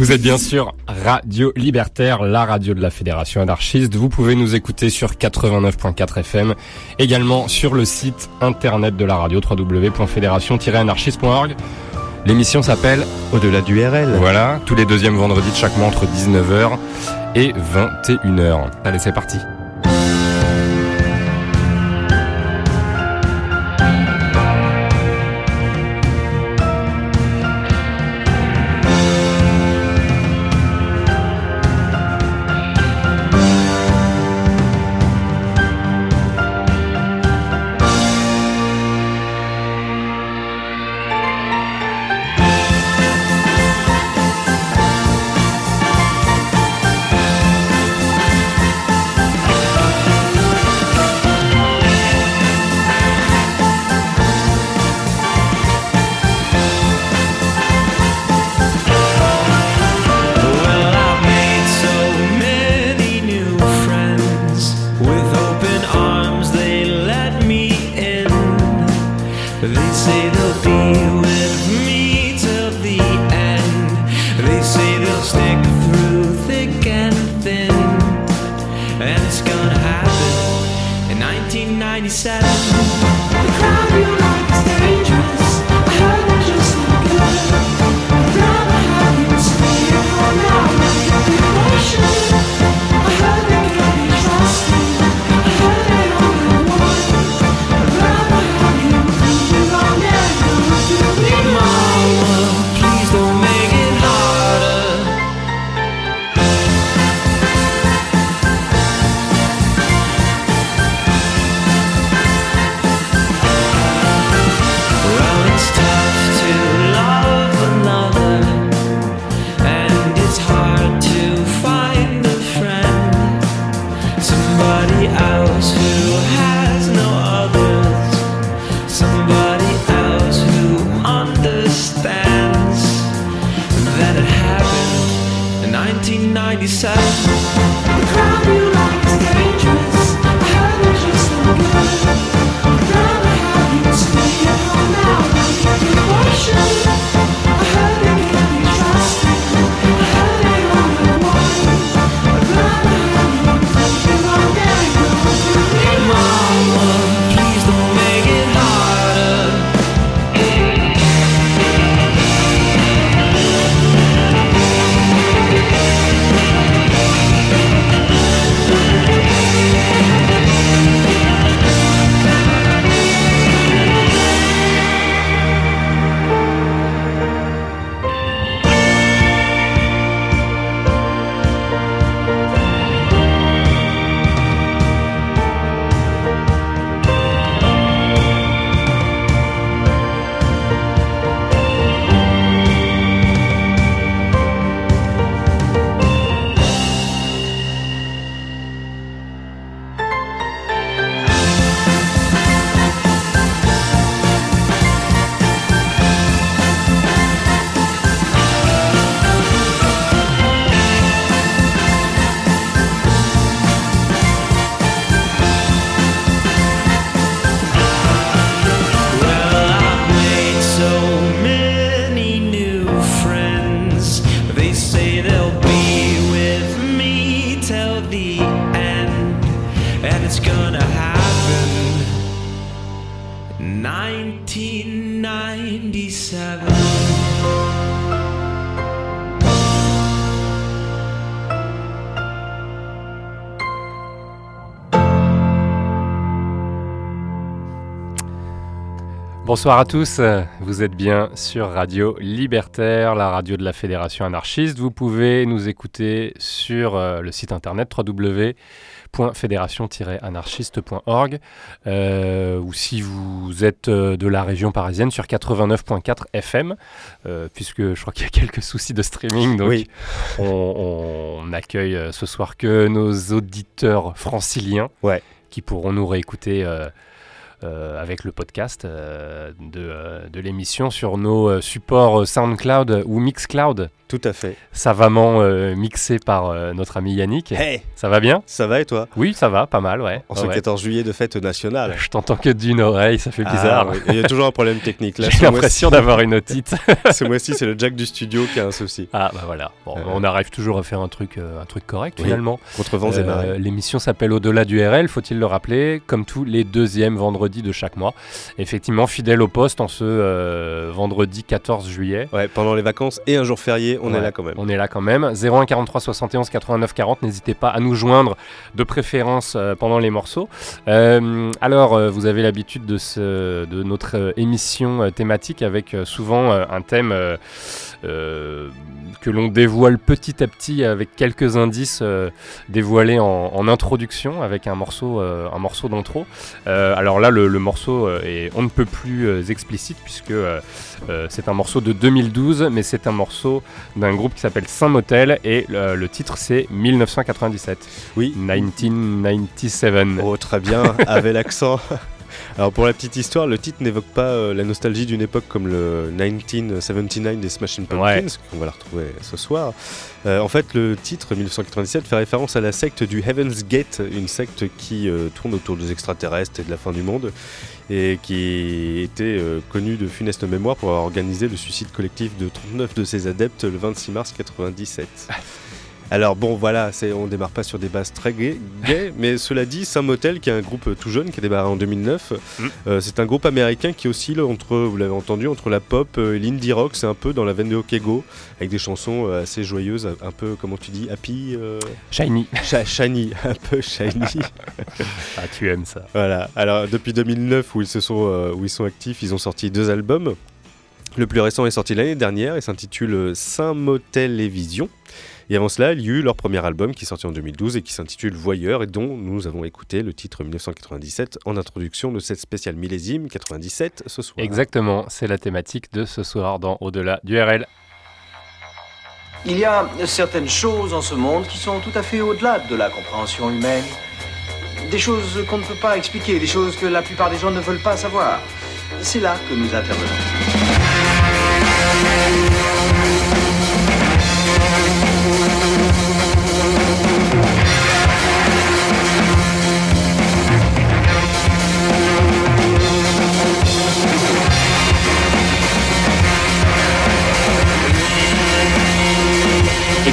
Vous êtes bien sûr Radio Libertaire, la radio de la Fédération Anarchiste. Vous pouvez nous écouter sur 89.4 FM, également sur le site internet de la radio www.fédération-anarchiste.org. L'émission s'appelle Au-delà du RL. Voilà, tous les deuxièmes vendredis de chaque mois entre 19h et 21h. Allez, c'est parti. Bonsoir à tous, vous êtes bien sur Radio Libertaire, la radio de la Fédération Anarchiste. Vous pouvez nous écouter sur le site internet www.fédération-anarchiste.org ou si vous êtes de la région parisienne sur 89.4 FM puisque je crois qu'il y a quelques soucis de streaming, donc oui. on accueille ce soir que nos auditeurs franciliens qui pourront nous réécouter avec le podcast de l'émission sur nos supports SoundCloud ou Mixcloud. Tout à fait. Savamment mixé par notre ami Yannick. Hey, ça va bien? Ça va et toi? Oui, ça va, pas mal, ouais. En ce 14 juillet de fête nationale. Je t'entends que d'une oreille, ça fait bizarre. Ah, oui. Il y a toujours un problème technique. Là, j'ai l'impression d'avoir une otite. Ce mois-ci, c'est le jack du studio qui a un souci. Ah bah voilà, bon, on arrive toujours à faire un truc correct, oui, finalement. Contre vents et marées. L'émission s'appelle Au-delà du RL, faut-il le rappeler, comme tous les deuxièmes vendredis de chaque mois. Effectivement, fidèle au poste en ce vendredi 14 juillet. Ouais, pendant les vacances et un jour férié. On est là quand même. 01 43 71 89 40. N'hésitez pas à nous joindre, de préférence pendant les morceaux. Alors, vous avez l'habitude de notre émission thématique avec souvent un thème que l'on dévoile petit à petit avec quelques indices dévoilés en introduction avec un morceau d'intro. Alors là, le morceau est on ne peut plus explicite puisque c'est un morceau de 2012, mais c'est un morceau d'un groupe qui s'appelle Saint Motel et le titre c'est 1997. Oui. 1997. Oh, très bien, avec l'accent. Alors pour la petite histoire, le titre n'évoque pas la nostalgie d'une époque comme le 1979 des Smashing Pumpkins, qu'on va la retrouver ce soir. En fait, le titre 1997 fait référence à la secte du Heaven's Gate, une secte qui tourne autour des extraterrestres et de la fin du monde, et qui était connue de funeste mémoire pour avoir organisé le suicide collectif de 39 de ses adeptes le 26 mars 1997. Alors bon, voilà, on démarre pas sur des bases très gays, mais cela dit, Saint Motel, qui est un groupe tout jeune, qui a débarré en 2009, c'est un groupe américain qui oscille entre, vous l'avez entendu, entre la pop et l'indie rock, c'est un peu dans la veine de OK Go, avec des chansons assez joyeuses, un peu, comment tu dis, happy... Shiny. Shiny, un peu shiny. Ah, tu aimes ça. Voilà, alors depuis 2009, où ils sont actifs, ils ont sorti 2 albums. Le plus récent est sorti l'année dernière, et s'intitule Saint Motel et Vision. Et avant cela, il y a eu leur premier album qui est sorti en 2012 et qui s'intitule Voyeur et dont nous avons écouté le titre 1997 en introduction de cette spéciale millésime 97 ce soir. Exactement, c'est la thématique de ce soir dans Au-delà du RL. Il y a certaines choses en ce monde qui sont tout à fait au-delà de la compréhension humaine. Des choses qu'on ne peut pas expliquer, des choses que la plupart des gens ne veulent pas savoir. C'est là que nous intervenons. Eh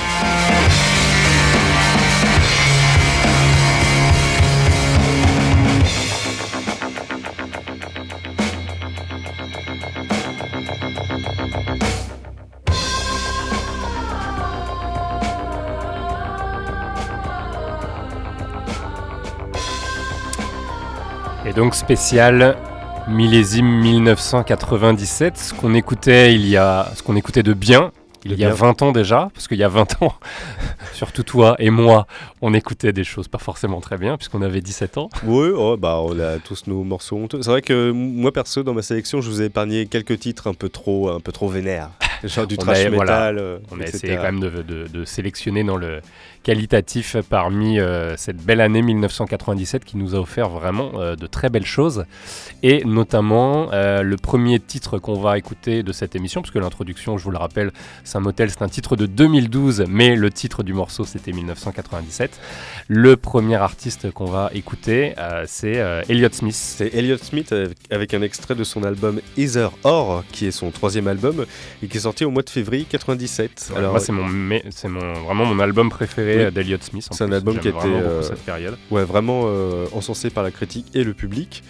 Et donc spécial millésime 1997, ce qu'on écoutait de bien il y a 20 ans déjà, parce qu'il y a 20 ans, surtout toi et moi, on écoutait des choses pas forcément très bien, puisqu'on avait 17 ans. Oui, on a tous nos morceaux honteux. C'est vrai que moi perso, dans ma sélection, je vous ai épargné quelques titres un peu trop vénères. Genre du trash metal, on a essayé quand même de sélectionner dans le qualitatif parmi cette belle année 1997 qui nous a offert vraiment de très belles choses. Et notamment le premier titre qu'on va écouter de cette émission, parce que l'introduction, je vous le rappelle, Saint Motel, c'est un titre de 2012, mais le titre du morceau, c'était 1997. Le premier artiste qu'on va écouter, c'est Elliott Smith. C'est Elliott Smith avec un extrait de son album Either Or, qui est son 3e album, et qui est sorti au mois de février 97. Ouais, alors, moi, vraiment mon album préféré d'Elliott Smith. C'est un album qui a été vraiment encensé par la critique et le public.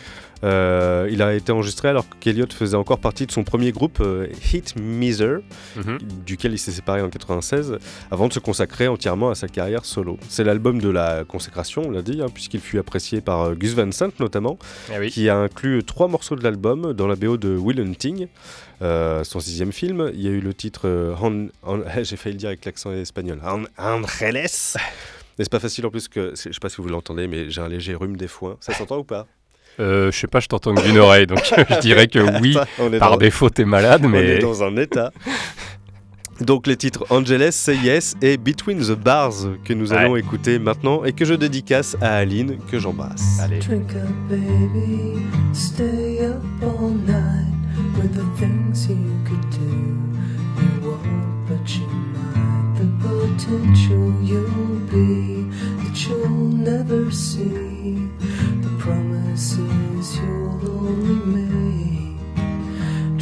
Il a été enregistré alors qu'Elliott faisait encore partie de son premier groupe Hit Miser, duquel il s'est séparé en 1996, avant de se consacrer entièrement à sa carrière solo. C'est l'album de la consécration, on l'a dit, puisqu'il fut apprécié par Gus Van Sant notamment, qui a inclus 3 morceaux de l'album dans la BO de Will Hunting, son 6e film. Il y a eu le titre j'ai failli le dire avec l'accent espagnol, Angeles. C'est pas facile en plus, je sais pas si vous l'entendez, mais j'ai un léger rhume des foins. Ça s'entend ou pas? Je sais pas, je t'entends d'une oreille, donc je dirais que oui, par défaut t'es malade, mais... On est dans un état. Donc les titres Angeles, Say Yes et Between the Bars que nous allons écouter maintenant et que je dédicace à Aline, que j'embrasse. Allez. Drink up baby, stay up all night with the things you could do. You won't but you might, the potential you'll be that you'll never see, the promises you'll only make.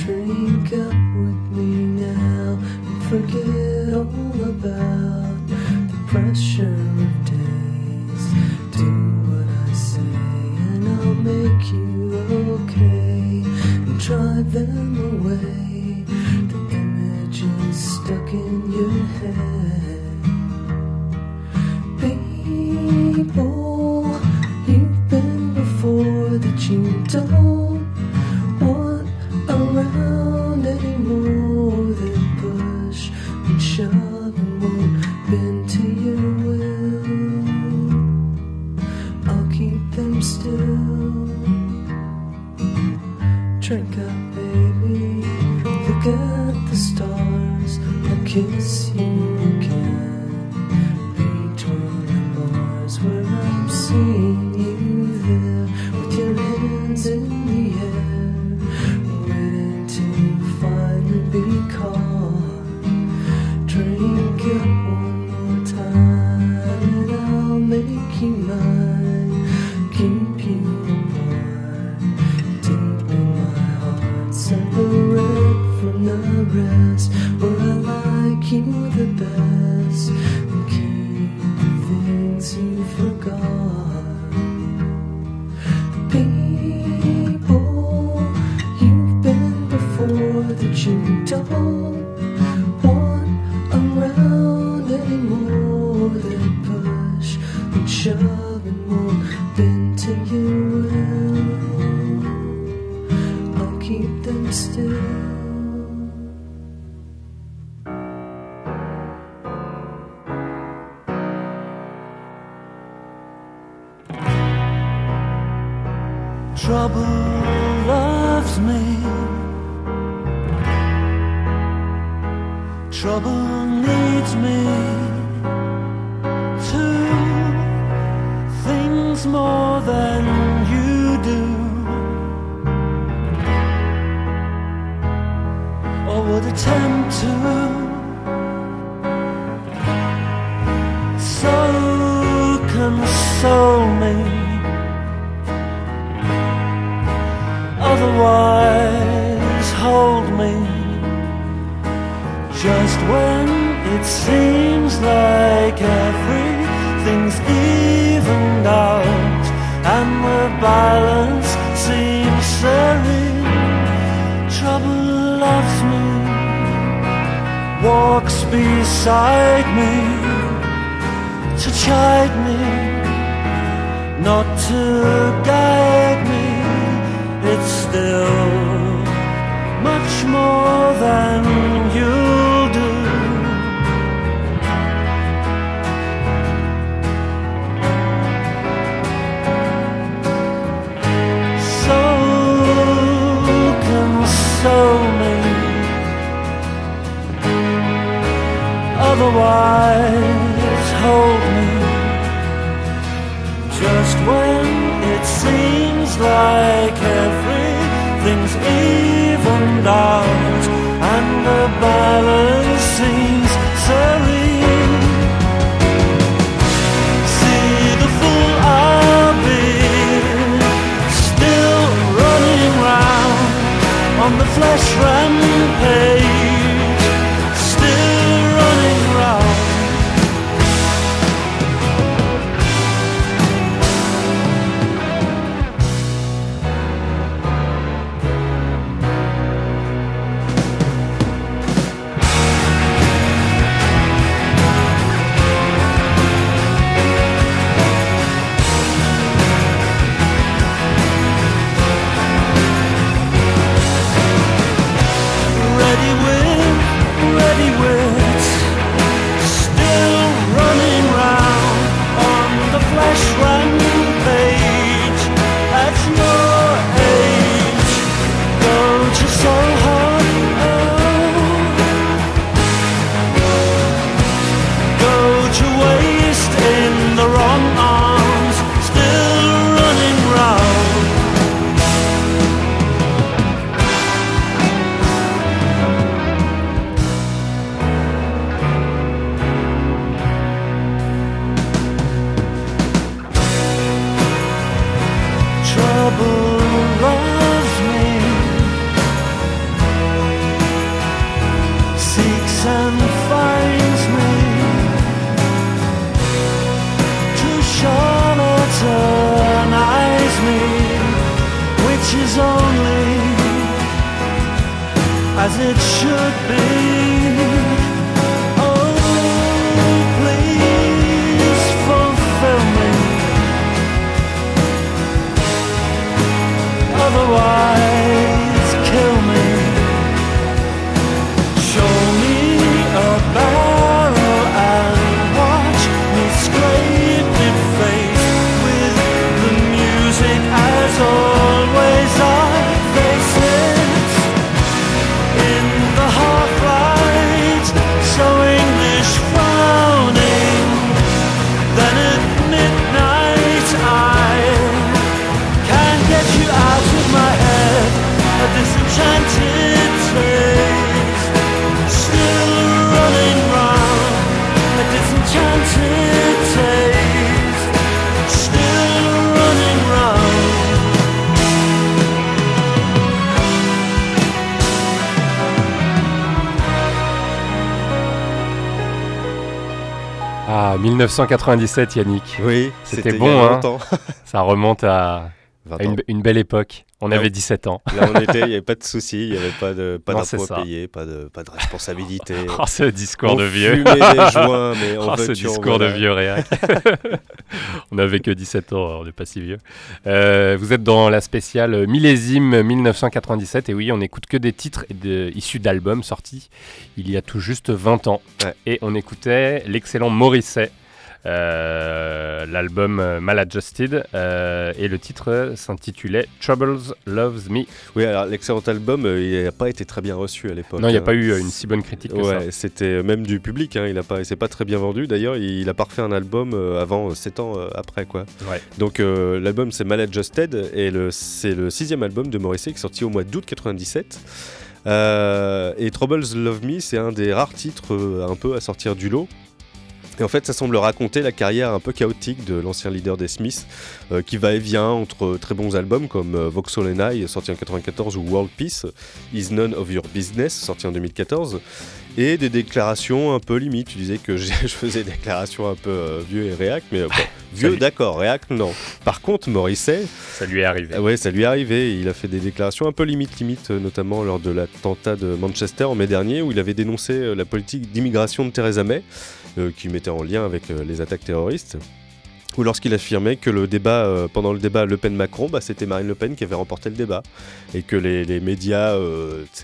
Drink up with me now. Forget all about the pressure of days. Do what I say and I'll make you okay. And drive them away, the images stuck in your head. People you've been before that you don't want around anymore, that shove and won't bend to your will. I'll keep them still. Drink up, baby. Look at the stars. I'll kiss you again. Between the bars where I'm seeing you there with your hands in the air, waiting to finally be caught. One more time and I'll make you mine, keep you apart, deep in my heart, separate from the rest, but I like you the best, and keep the things you forgot. The people you've been before that you don't shove and won't bend to your will. I'll keep them still. Trouble loves me. Trouble needs me. More than you do, or would attempt to. So console me, otherwise hold me. Just when it seems like everything's evened out and the balance seems serene, trouble loves me, walks beside me to chide me, not to guide me. It's still much more than you'll do. Console me, otherwise hold me. Just when it seems like everything's evened out and the balance seems serene, see the fool I'll be, still running round on the flesh rampage, still running round. as it should be. Oh, please fulfill me, otherwise kill me. Show me a barrel and watch me scrape it face with the music as always I face it in the half light, so English frowning. Then at midnight I can't get you out of my head, a disenchanted taste still running round, a disenchanted taste still running round. Ah, 1997, Yannick. Oui, c'était bon, il y a longtemps. Ça remonte à une belle époque. On avait 17 ans. Là, on était, il n'y avait pas de soucis, il n'y avait pas d'impôts à payer, pas de responsabilité. Oh, ce discours de vieux. On fumait des joints, mais on veut de vieux réac. On n'avait que 17 ans, on n'est pas si vieux. Vous êtes dans la spéciale millésime 1997, et oui, on n'écoute que des titres issus d'albums sortis il y a tout juste 20 ans. Ouais. Et on écoutait l'excellent Morrissey. L'album Maladjusted et le titre s'intitulait Troubles Loves Me. Oui, alors l'excellent album, il n'a pas été très bien reçu à l'époque. Non, il n'y a pas eu une si bonne critique que ça. C'était même du public, hein, il s'est pas très bien vendu. D'ailleurs, il a pas refait un album avant 7 ans après, quoi. Ouais. Donc l'album c'est Maladjusted et c'est le 6e album de Morrissey qui est sorti au mois d'août 1997. Et Troubles Loves Me, c'est un des rares titres un peu à sortir du lot. Et en fait, ça semble raconter la carrière un peu chaotique de l'ancien leader des Smiths, qui va et vient entre très bons albums comme Vauxhall and I, sorti en 1994, ou World Peace, Is None of Your Business, sorti en 2014, et des déclarations un peu limites. Tu disais que je faisais des déclarations un peu vieux et réac, mais bon, vieux d'accord, réac non. Par contre, Morrissey... Ça lui est arrivé. Oui, ça lui est arrivé. Il a fait des déclarations un peu limite, notamment lors de l'attentat de Manchester en mai dernier, où il avait dénoncé la politique d'immigration de Theresa May, qui mettait en lien avec les attaques terroristes, ou lorsqu'il affirmait que pendant le débat Le Pen-Macron, c'était Marine Le Pen qui avait remporté le débat, et que les médias,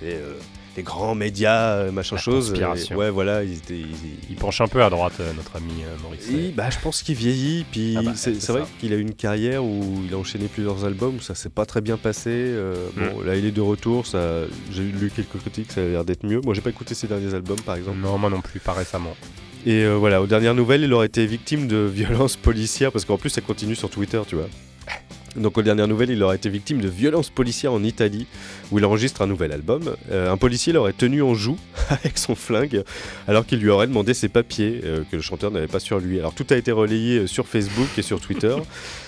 les grands médias, machin chose, ouais, voilà, il penche un peu à droite, notre ami Maurice. Je pense qu'il vieillit, puis c'est vrai qu'il a eu une carrière où il a enchaîné plusieurs albums, où ça s'est pas très bien passé. Bon, là il est de retour, ça, j'ai lu quelques critiques, ça a l'air d'être mieux. Moi j'ai pas écouté ses derniers albums par exemple. Non, moi non plus, pas récemment. Et voilà, aux dernières nouvelles, il aurait été victime de violences policières, parce qu'en plus ça continue sur Twitter, tu vois. Donc aux dernières nouvelles, il aurait été victime de violences policières en Italie, où il enregistre un nouvel album. Un policier l'aurait tenu en joue avec son flingue, alors qu'il lui aurait demandé ses papiers, que le chanteur n'avait pas sur lui. Alors tout a été relayé sur Facebook et sur Twitter,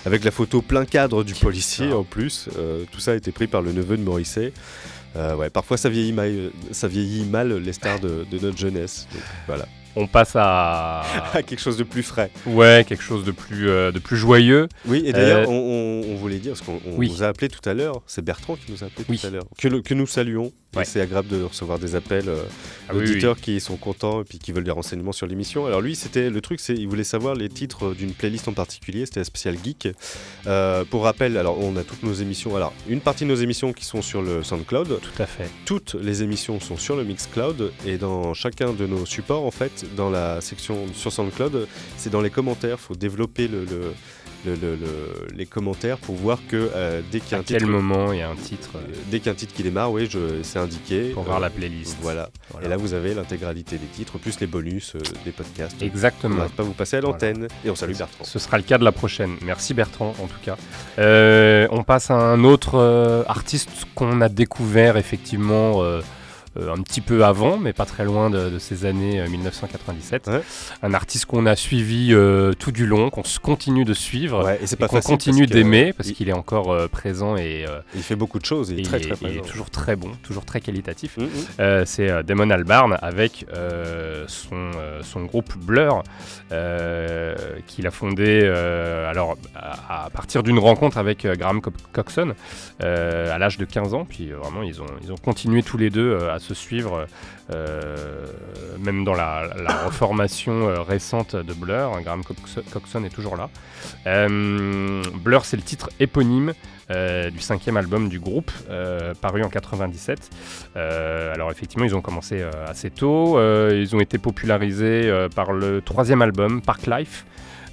avec la photo plein cadre du policier en plus. Tout ça a été pris par le neveu de Morrissey. Parfois ça vieillit mal les stars de notre jeunesse. Donc, voilà. On passe à quelque chose de plus frais. Ouais, quelque chose de plus joyeux. Oui, et d'ailleurs, on voulait dire, parce qu'on vous a appelé tout à l'heure, c'est Bertrand qui nous a appelé tout à l'heure, que nous saluons. Ouais. Et c'est agréable de recevoir des appels d'auditeurs qui sont contents et puis qui veulent des renseignements sur l'émission. Alors lui, c'était le truc, il voulait savoir les titres d'une playlist en particulier, c'était la spéciale Geek. Pour rappel, alors on a toutes nos émissions, alors une partie de nos émissions qui sont sur le SoundCloud. Tout à fait. Toutes les émissions sont sur le Mixcloud, et dans chacun de nos supports, en fait, dans la section sur SoundCloud, c'est dans les commentaires, il faut développer les commentaires pour voir que dès qu'il y a un titre dès qu'il y a un titre qui démarre, oui, c'est indiqué pour voir la playlist. Voilà. Et là vous avez l'intégralité des titres plus les bonus des podcasts. Exactement. On ne va pas vous passer à l'antenne. Voilà. Et on salue Bertrand. Ce sera le cas de la prochaine. Merci Bertrand en tout cas. On passe à un autre artiste qu'on a découvert effectivement. Un petit peu avant, mais pas très loin de ces années 1997. Ouais. Un artiste qu'on a suivi tout du long, qu'on continue de suivre, et qu'on continue d'aimer, parce qu'il est encore présent. Il fait beaucoup de choses, il est très présent. Il est toujours très bon, toujours très qualitatif. C'est Damon Albarn avec son groupe Blur, qu'il a fondé à partir d'une rencontre avec Graham Coxon à l'âge de 15 ans. Puis vraiment, ils ont continué tous les deux à se se suivre, même dans la reformation récente de Blur, hein, Graham Coxon est toujours là. Blur, c'est le titre éponyme du 5e album du groupe, paru en 97. Alors effectivement, ils ont commencé assez tôt, ils ont été popularisés par le 3e album, Parklife,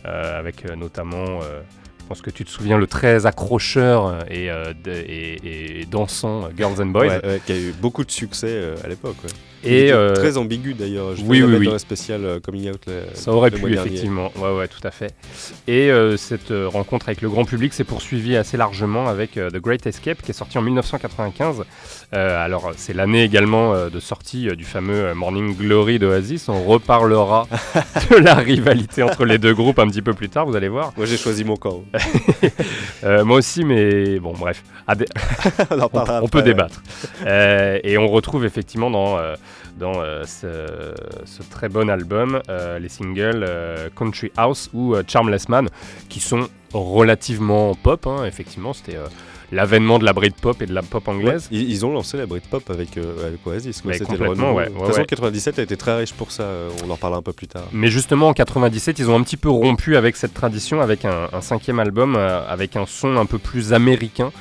avec notamment... je pense que tu te souviens, le très accrocheur et dansant Girls and Boys. Ouais, qui a eu beaucoup de succès à l'époque. Ouais. Et très ambigu d'ailleurs. Je vais la mettre dans un spécial Coming Out. Ça aurait pu, effectivement. Ouais, tout à fait. Et cette rencontre avec le grand public s'est poursuivie assez largement avec The Great Escape, qui est sorti en 1995. Alors, c'est l'année également de sortie du fameux Morning Glory d'Oasis. On reparlera de la rivalité entre les deux groupes un petit peu plus tard, vous allez voir. Moi, j'ai choisi mon camp. Moi aussi, mais bon, bref. On peut débattre. Et on retrouve effectivement dans ce très bon album, les singles Country House ou Charmless Man, qui sont relativement pop, hein, effectivement, c'était l'avènement de la Britpop et de la pop anglaise. Ouais, ils ont lancé la Britpop avec Oasis. Quoi. C'était complètement, ouais. De toute façon, 97 a été très riche pour ça, on en parlera un peu plus tard. Mais justement, en 97, ils ont un petit peu rompu avec cette tradition, avec un 5e album, avec un son un peu plus américain,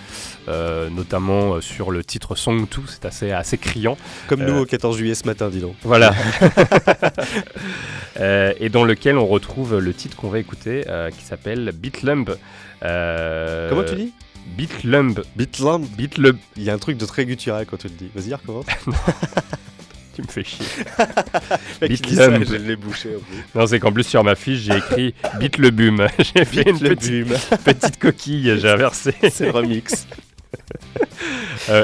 notamment sur le titre Song 2, c'est assez criant. Comme nous au 14 juillet ce matin, dis donc. Voilà. Et dans lequel on retrouve le titre qu'on va écouter, qui s'appelle Beatlump. Comment tu dis ? Beatlump. Il y a un truc de très guttural quand tu le dis. Vas-y, recommence. Tu me fais chier. Beatlum. Je l'ai bouché. Non, c'est qu'en plus sur ma fiche, j'ai écrit Beat le Boom. J'ai fait une petite coquille, j'ai inversé. C'est remix.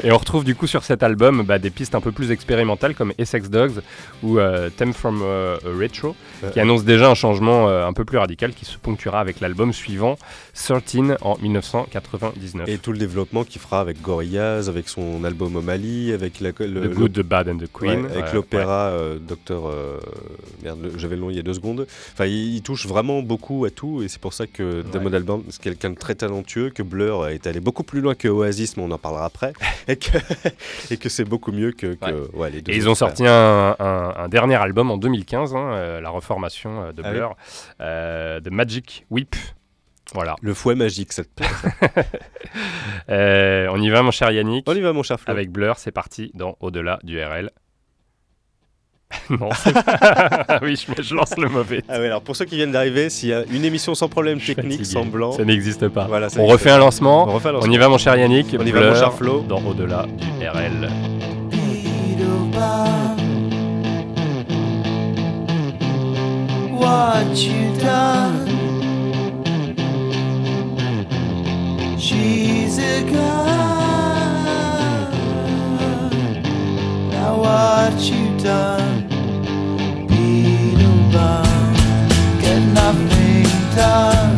Et on retrouve du coup sur cet album des pistes un peu plus expérimentales comme Essex Dogs ou Theme from a Retro, qui annonce déjà un changement un peu plus radical qui se ponctuera avec l'album suivant, 13, en 1999. Et tout le développement qu'il fera avec Gorillaz, avec son album O'Malley, avec The Good, The Bad and The Queen, avec l'opéra Docteur... merde, j'avais le nom il y a 2 secondes. Enfin, il touche vraiment beaucoup à tout, et c'est pour ça que Damon Albarn, c'est quelqu'un de très talentueux, que Blur est allé beaucoup plus loin que Oasis, mais on en parlera après, et que c'est beaucoup mieux que les deux. Et ils ont sorti un dernier album en 2015, hein, la reformation de Blur, The Magic Whip. Voilà. Le fouet magique, cette pièce. On y va, mon cher Yannick. On y va, mon cher Flo. Avec Blur, c'est parti dans Au-delà du RL. Non, c'est pas... Oui, je lance le mauvais. Ah ouais, alors pour ceux qui viennent d'arriver, s'il y a une émission sans problème technique, sans blanc... Ça n'existe pas. Voilà, ça refait un lancement. On y va, mon cher Yannick. On y va, mon cher Flo. Dans Au-delà du RL. What you done? She's a girl. Now what you done? Get nothing done.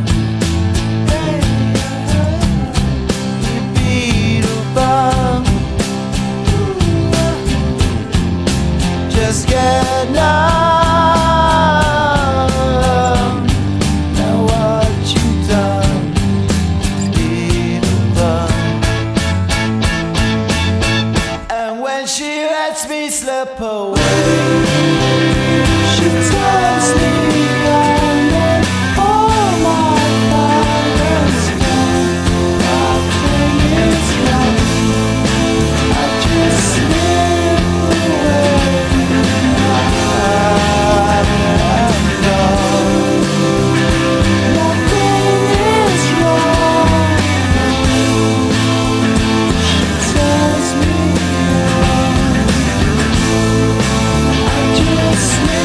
You Beetlebum, just get numb. Now what you done, Beetlebum. And when she lets me slip away, she tells me I'm in all my father's love. Nothing is right. I just slip away. I'm alone. Nothing is wrong. She tells me I just slip.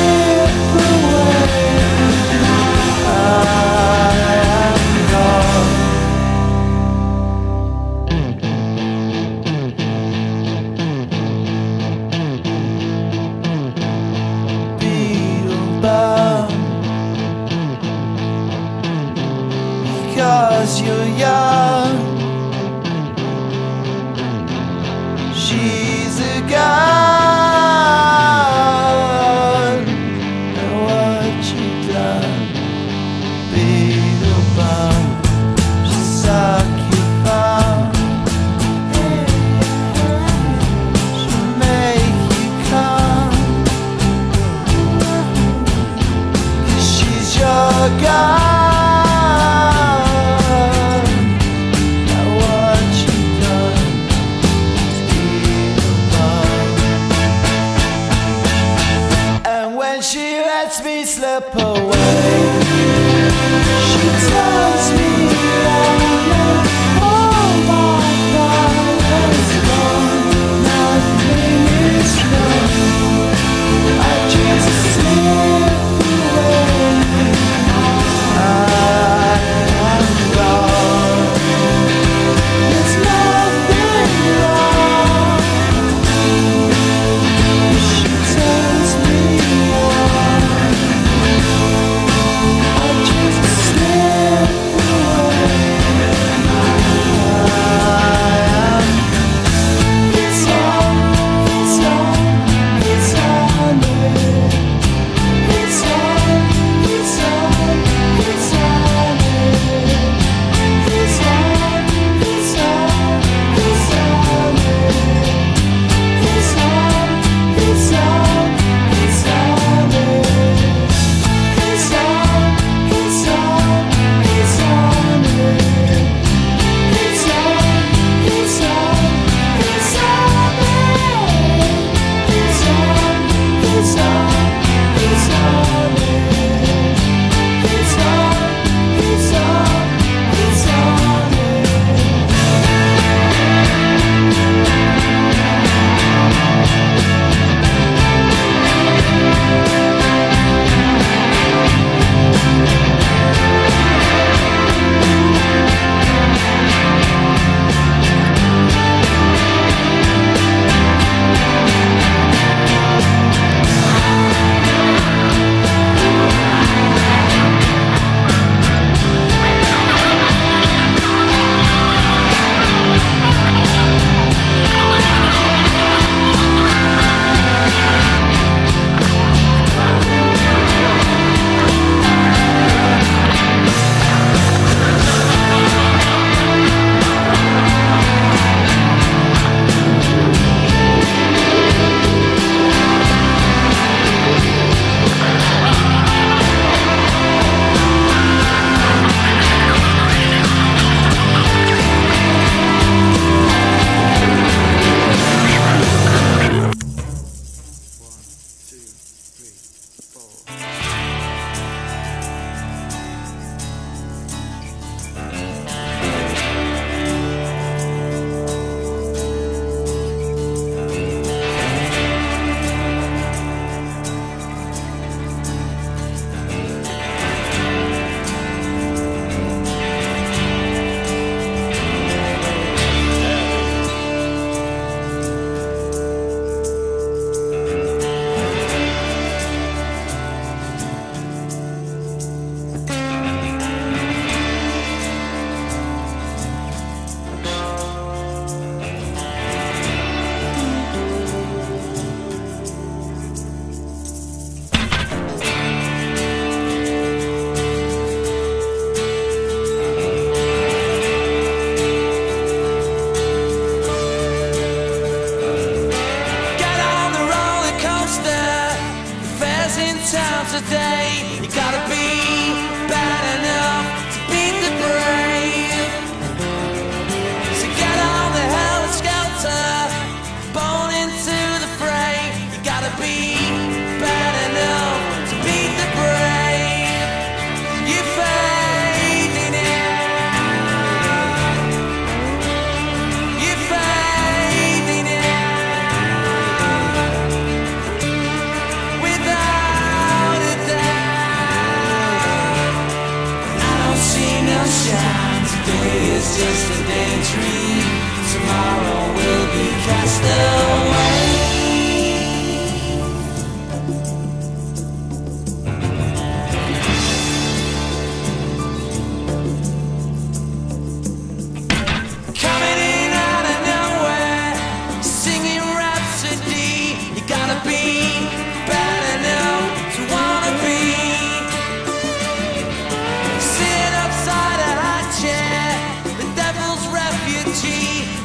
Because you're young, she's a gun. And what you done, Beetlebum, she suck you fun. She'll make you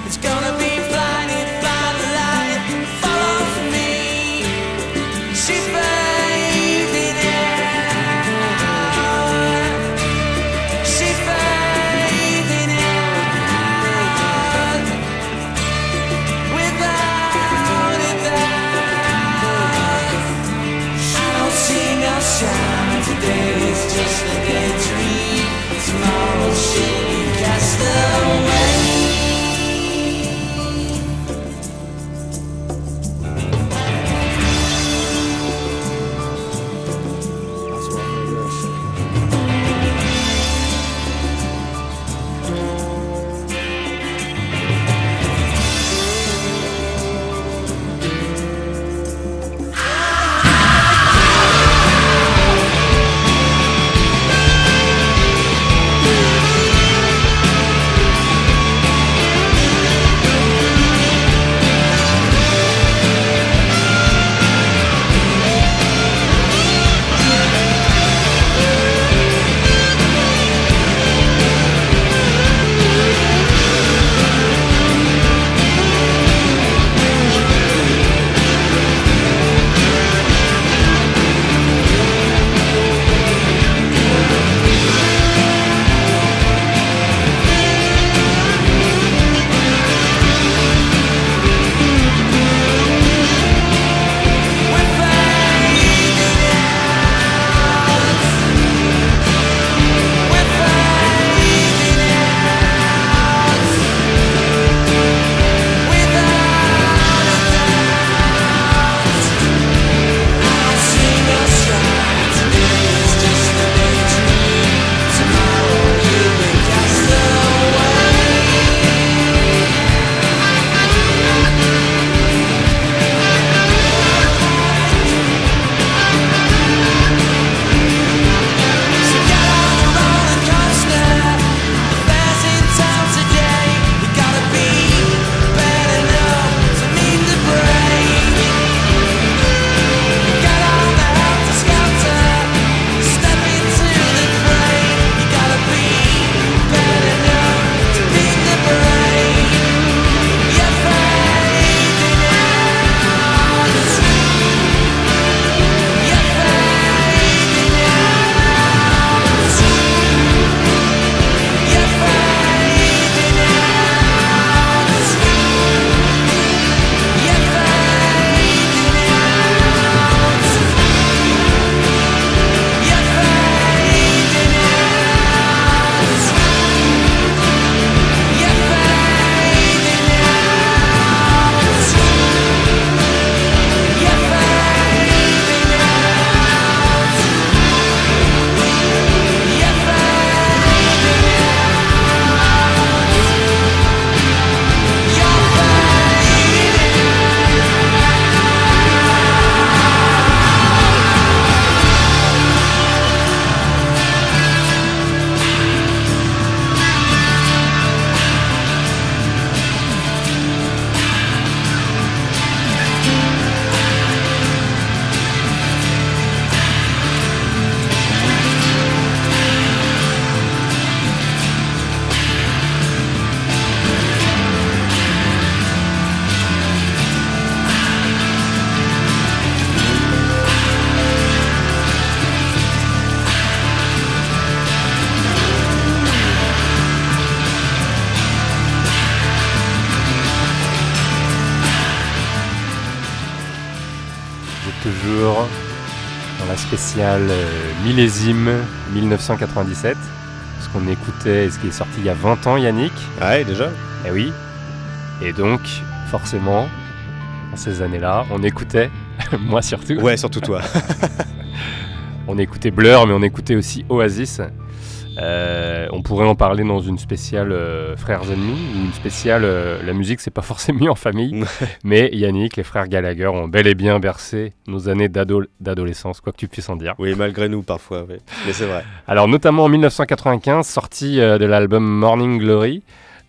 It's gonna be blinded by the light. spécial millésime 1997, ce qu'on écoutait et ce qui est sorti il y a 20 ans, Yannick. Ouais, déjà. Eh oui. Et donc, forcément, dans ces années-là, on écoutait, moi surtout. Ouais, surtout toi. On écoutait Blur, mais on écoutait aussi Oasis. On pourrait en parler dans une spéciale Frères Ennemis, ou une spéciale La musique, c'est pas forcément mis en famille. Mais Yannick, les frères Gallagher ont bel et bien bercé nos années d'adolescence, quoi que tu puisses en dire. Oui, malgré nous parfois, oui. Mais c'est vrai. Alors notamment en 1995, sortie de l'album Morning Glory,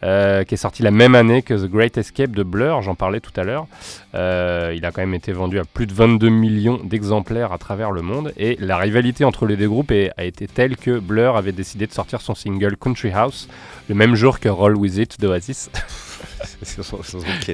qui est sorti la même année que The Great Escape de Blur, j'en parlais tout à l'heure. Il a quand même été vendu à plus de 22 millions d'exemplaires à travers le monde, et la rivalité entre les deux groupes a été telle que Blur avait décidé de sortir son single Country House le même jour que Roll With It d'Oasis.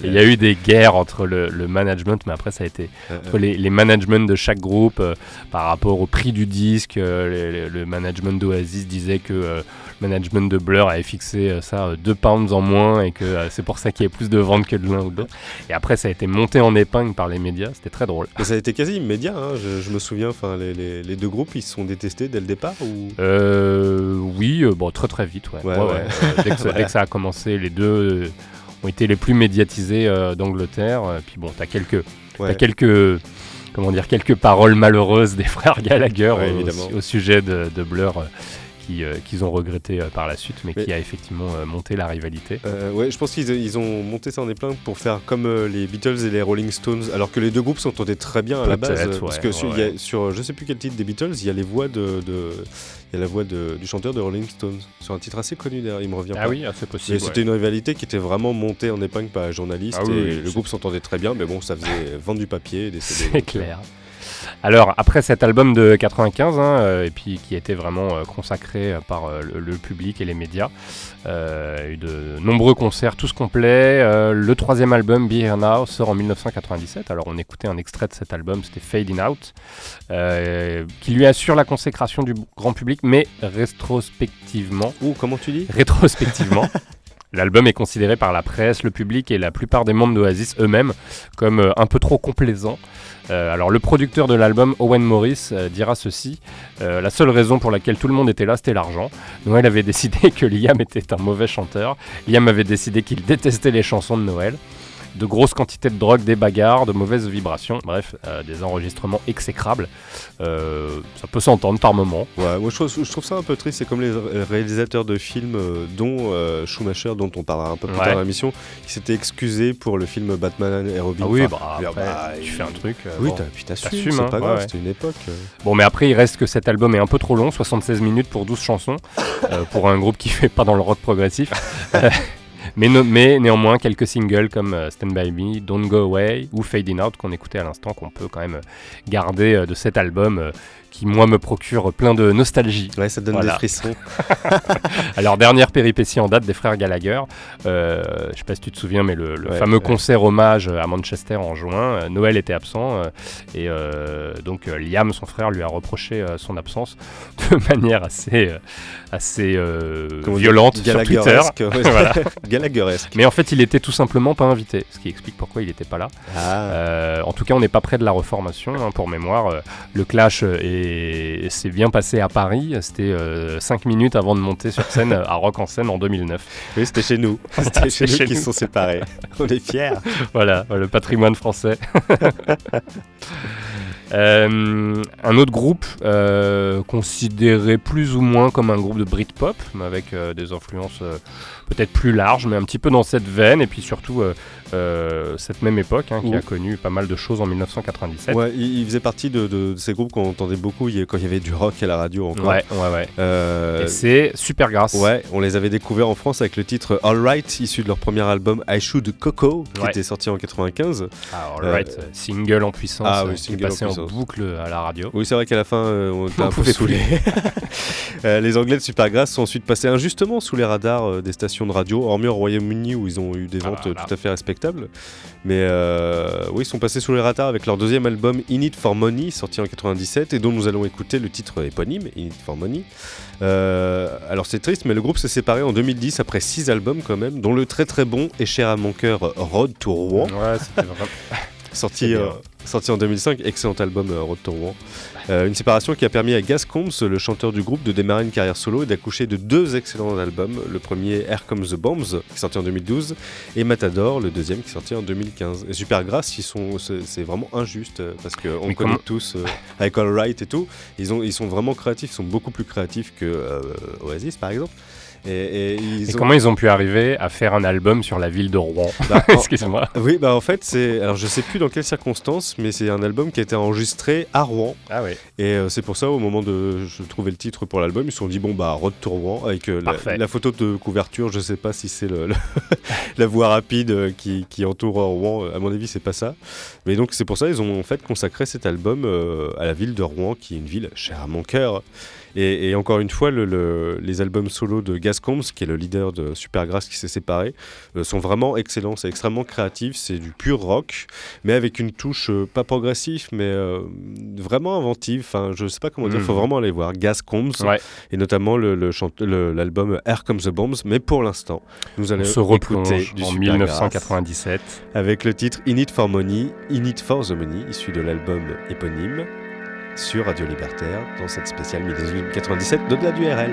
Il y a eu des guerres entre le management, mais après ça a été entre les managements de chaque groupe par rapport au prix du disque. Le management d'Oasis disait que le management de Blur avait fixé ça 2 pounds en moins et que c'est pour ça qu'il y a plus de ventes que de l'un ou de l'autre. Et après ça a été monté en épingle par les médias, c'était très drôle. Mais ça a été quasi immédiat, hein. Je me souviens, les deux groupes ils se sont détestés dès le départ ou... Oui, bon, très très vite, ouais. Dès que ça a commencé, les deux... ont été les plus médiatisés d'Angleterre. Puis bon, t'as quelques paroles malheureuses des frères Gallagher au sujet de Blur qu'ils ont regretté par la suite, mais qui a effectivement monté la rivalité. Ouais, je pense qu'ils ont monté ça en épingle pour faire comme les Beatles et les Rolling Stones, alors que les deux groupes s'entendaient très bien à la base. Parce que sur je sais plus quel titre des Beatles, il y a les voix du chanteur de Rolling Stones sur un titre assez connu derrière, il me revient pas. Ah oui, c'est possible. Mais c'était une rivalité qui était vraiment montée en épingle par les journalistes le groupe s'entendait très bien, mais bon, ça faisait vendre du papier, des CD. C'est clair. Alors après cet album de 95 et puis qui était vraiment consacré par le public et les médias, il y a eu de nombreux concerts tous complets. Le troisième album Be Here Now sort en 1997. Alors on écoutait un extrait de cet album, c'était Fading Out, qui lui assure la consécration du grand public, mais rétrospectivement. Ouh, comment tu dis ? Rétrospectivement. L'album est considéré par la presse, le public et la plupart des membres d'Oasis eux-mêmes comme un peu trop complaisant. Alors le producteur de l'album, Owen Morris, dira ceci. La seule raison pour laquelle tout le monde était là, c'était l'argent. Noël avait décidé que Liam était un mauvais chanteur. Liam avait décidé qu'il détestait les chansons de Noël. De grosses quantités de drogue, des bagarres, de mauvaises vibrations, bref, des enregistrements exécrables. Ça peut s'entendre par moment. Ouais, moi je trouve ça un peu triste, c'est comme les réalisateurs de films dont Schumacher, dont on parlera un peu plus tard dans l'émission, qui s'étaient excusés pour le film Batman et Robin. Ah oui, tu fais un truc. Oui, puis t'assumes, c'est pas grave, c'était une époque. Bon, mais après, il reste que cet album est un peu trop long, 76 minutes pour 12 chansons, pour un groupe qui fait pas dans le rock progressif. Mais néanmoins, quelques singles comme Stand By Me, Don't Go Away ou Fading Out qu'on écoutait à l'instant, qu'on peut quand même garder de cet album qui, moi, me procure plein de nostalgie. Ouais, ça donne des frissons. Alors, dernière péripétie en date des frères Gallagher. Je sais pas si tu te souviens, mais le fameux concert hommage à Manchester en juin, Noël était absent et donc Liam, son frère, lui a reproché son absence de manière assez violente sur Twitter. Gallagheresque. Mais en fait, il était tout simplement pas invité, ce qui explique pourquoi il était pas là. En tout cas, on n'est pas près de la reformation, pour mémoire. Le clash et c'est bien passé à Paris, c'était 5 minutes avant de monter sur scène à Rock en Seine en 2009. Oui, c'était chez nous, qui se sont séparés. On est fiers. Voilà, le patrimoine français. Un autre groupe considéré plus ou moins comme un groupe de Britpop, mais avec des influences peut-être plus larges, mais un petit peu dans cette veine, et puis surtout cette même époque qui a connu pas mal de choses en 1997. Ouais, il faisait partie de ces groupes qu'on entendait beaucoup quand il y avait du rock à la radio encore. Ouais. Et c'est Supergrass. Ouais, on les avait découverts en France avec le titre All Right, issu de leur premier album I Should Coco, qui était sorti en 95. All Right, single en puissance. Ah oui, single en puissance. Boucle à la radio. Oui, c'est vrai qu'à la fin, on était un peu saoulés. Les Anglais de Supergrass sont ensuite passés injustement sous les radars des stations de radio, hormis au Royaume-Uni où ils ont eu des ventes tout à fait respectables. Mais ils sont passés sous les radars avec leur deuxième album In It For Money, sorti en 97 et dont nous allons écouter le titre éponyme, In It For Money. Alors c'est triste, mais le groupe s'est séparé en 2010 après 6 albums quand même, dont le très très bon et cher à mon cœur Road to Rouen. Ouais, c'était vrai. Sorti sorti en 2005, excellent album Road to Rouen. Une séparation qui a permis à Gus Combs, le chanteur du groupe, de démarrer une carrière solo et d'accoucher de deux excellents albums. Le premier, Here Comes the Bombs, qui est sorti en 2012, et Matador, le deuxième, qui est sorti en 2015. Et Supergrass, c'est vraiment injuste, parce qu'on connaît tous Like All Right et tout. Ils sont vraiment créatifs, ils sont beaucoup plus créatifs que Oasis, par exemple. Et comment ils ont pu arriver à faire un album sur la ville de Rouen? Excuse-moi. Oui, bah en fait, alors je sais plus dans quelles circonstances, mais c'est un album qui a été enregistré à Rouen. Ah oui. Et c'est pour ça, au moment de trouver le titre pour l'album, ils se sont dit bon bah Road to Rouen avec la photo de couverture. Je sais pas si c'est la voie rapide qui entoure Rouen. À mon avis, c'est pas ça. Mais donc c'est pour ça, ils ont en fait consacré cet album à la ville de Rouen, qui est une ville chère à mon cœur. Et encore une fois, les albums solo de Gus Combs, qui est le leader de Supergrass qui s'est séparé, sont vraiment excellents. C'est extrêmement créatif, c'est du pur rock, mais avec une touche pas progressive, mais vraiment inventive. Enfin, je sais pas comment dire, faut vraiment aller voir Gus Combs, ouais. Et notamment l'album Here Comes the Bombs. Mais pour l'instant, nous allons écouter du en 1997 avec le titre In It for the Money, issu de l'album éponyme, sur Radio Libertaire, dans cette spéciale 1997 d'au-delà du RL.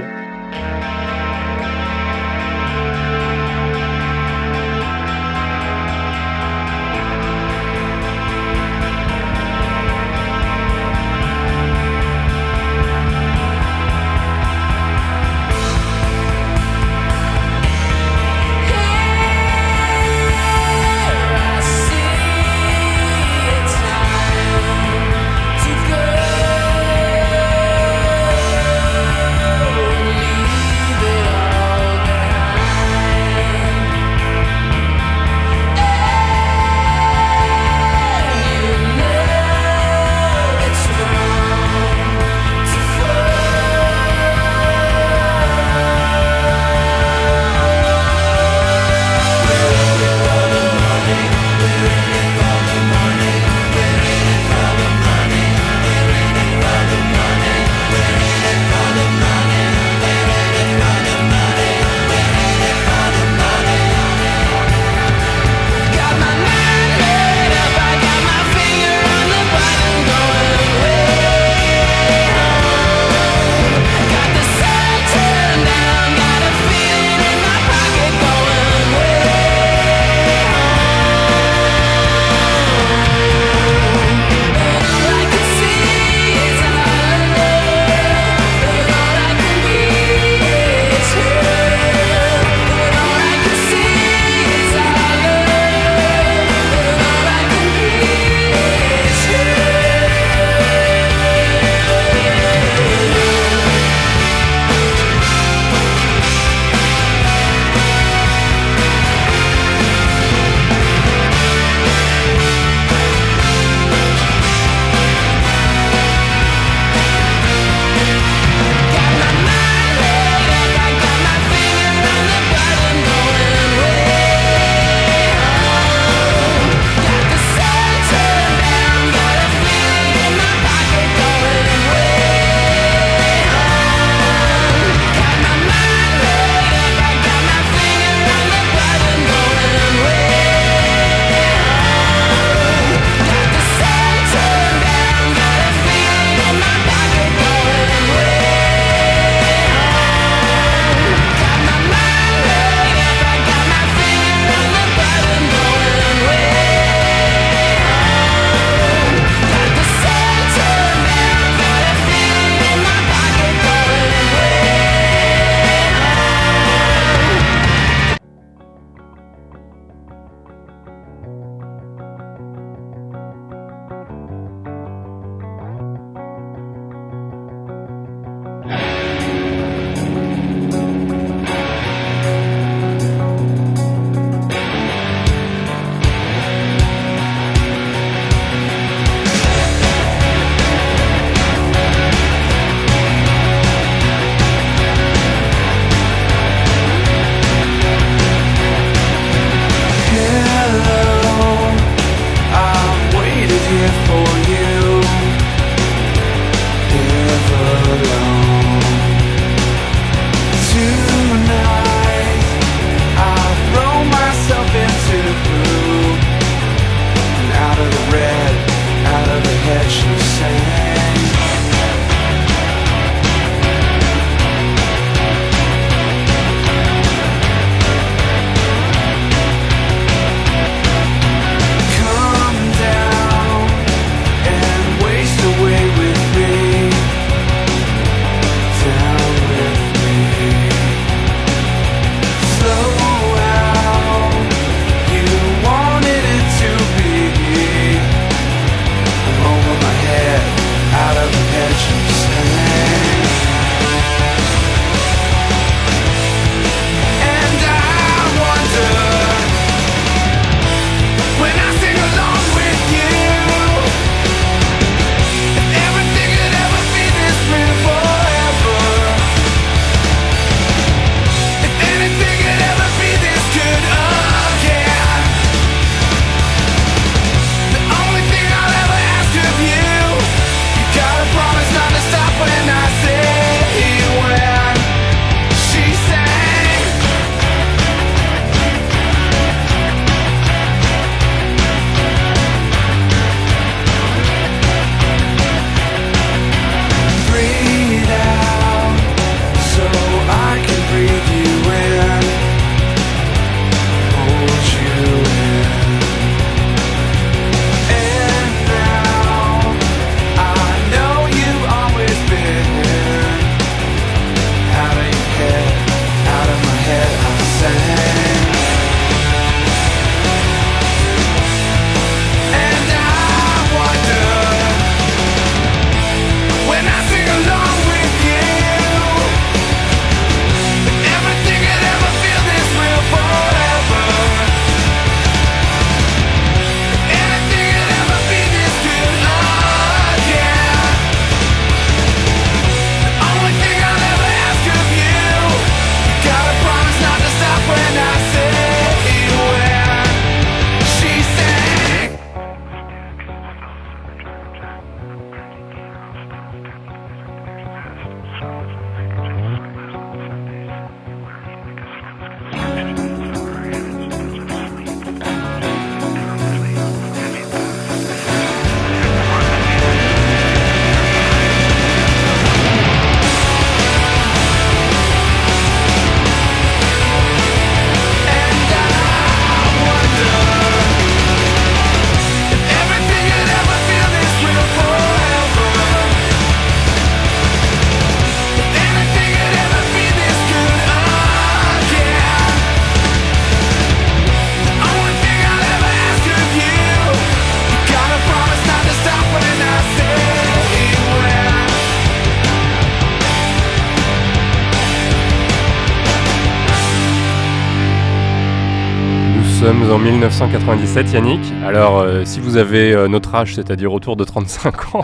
sommes en 1997, Yannick. Alors, si vous avez notre âge, c'est-à-dire autour de 35 ans,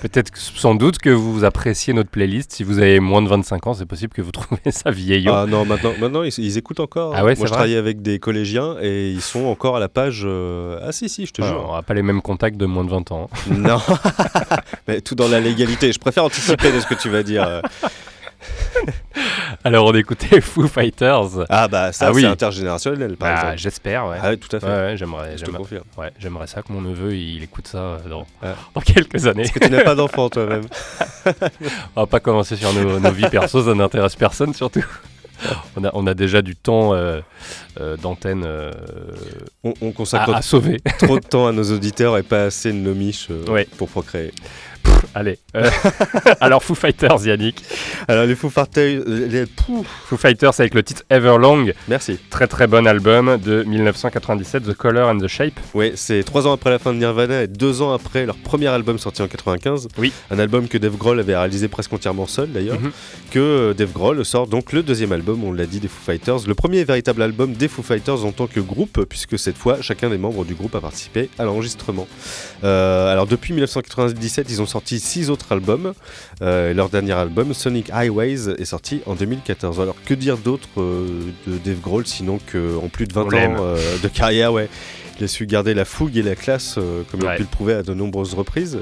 peut-être sans doute que vous appréciez notre playlist. Si vous avez moins de 25 ans, c'est possible que vous trouvez ça vieillot. Ah non, maintenant ils écoutent encore. Ah ouais, moi, je travaillais avec des collégiens et ils sont encore à la page... Ah si, je te jure. On n'a pas les mêmes contacts de moins de 20 ans. Hein. Non, mais tout dans la légalité. Je préfère anticiper de ce que tu vas dire. Alors on écoutait Foo Fighters. Ah bah ça, ah oui, c'est intergénérationnel par exemple. J'espère, ouais. Ah oui, tout à fait. Ouais, j'aimerais ça que mon neveu il écoute ça dans quelques années. Parce que tu n'as pas d'enfant toi-même. On va pas commencer sur nos vies perso, ça n'intéresse personne surtout. On a déjà du temps d'antenne on consacre à sauver. Trop de temps à nos auditeurs et pas assez de nos miches pour procréer. Allez, alors Foo Fighters, Yannick. Alors les Foo Fighters avec le titre Everlong. Merci. Très très bon album de 1997, The Color and the Shape. Oui, c'est 3 ans après la fin de Nirvana et 2 ans après leur premier album sorti en 95. Oui. Un album que Dave Grohl avait réalisé presque entièrement seul d'ailleurs. Mm-hmm. Que Dave Grohl sort donc le deuxième album, on l'a dit, des Foo Fighters. Le premier véritable album des Foo Fighters en tant que groupe, puisque cette fois chacun des membres du groupe a participé à l'enregistrement. Alors depuis 1997, ils ont sorti 6 autres albums. Leur dernier album, Sonic Highways, est sorti en 2014. Alors que dire d'autre de Dave Grohl, sinon qu'en plus de 20 ans de carrière, il a su garder la fougue et la classe comme il a pu le prouver à de nombreuses reprises.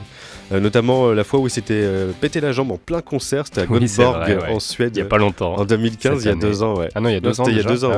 Notamment la fois où il s'était pété la jambe en plein concert, c'était à Göteborg en Suède. Il n'y a pas longtemps. En 2015, il y a 2 ans. Ah non, il y a 2 ans. C'était il y a 2 ans.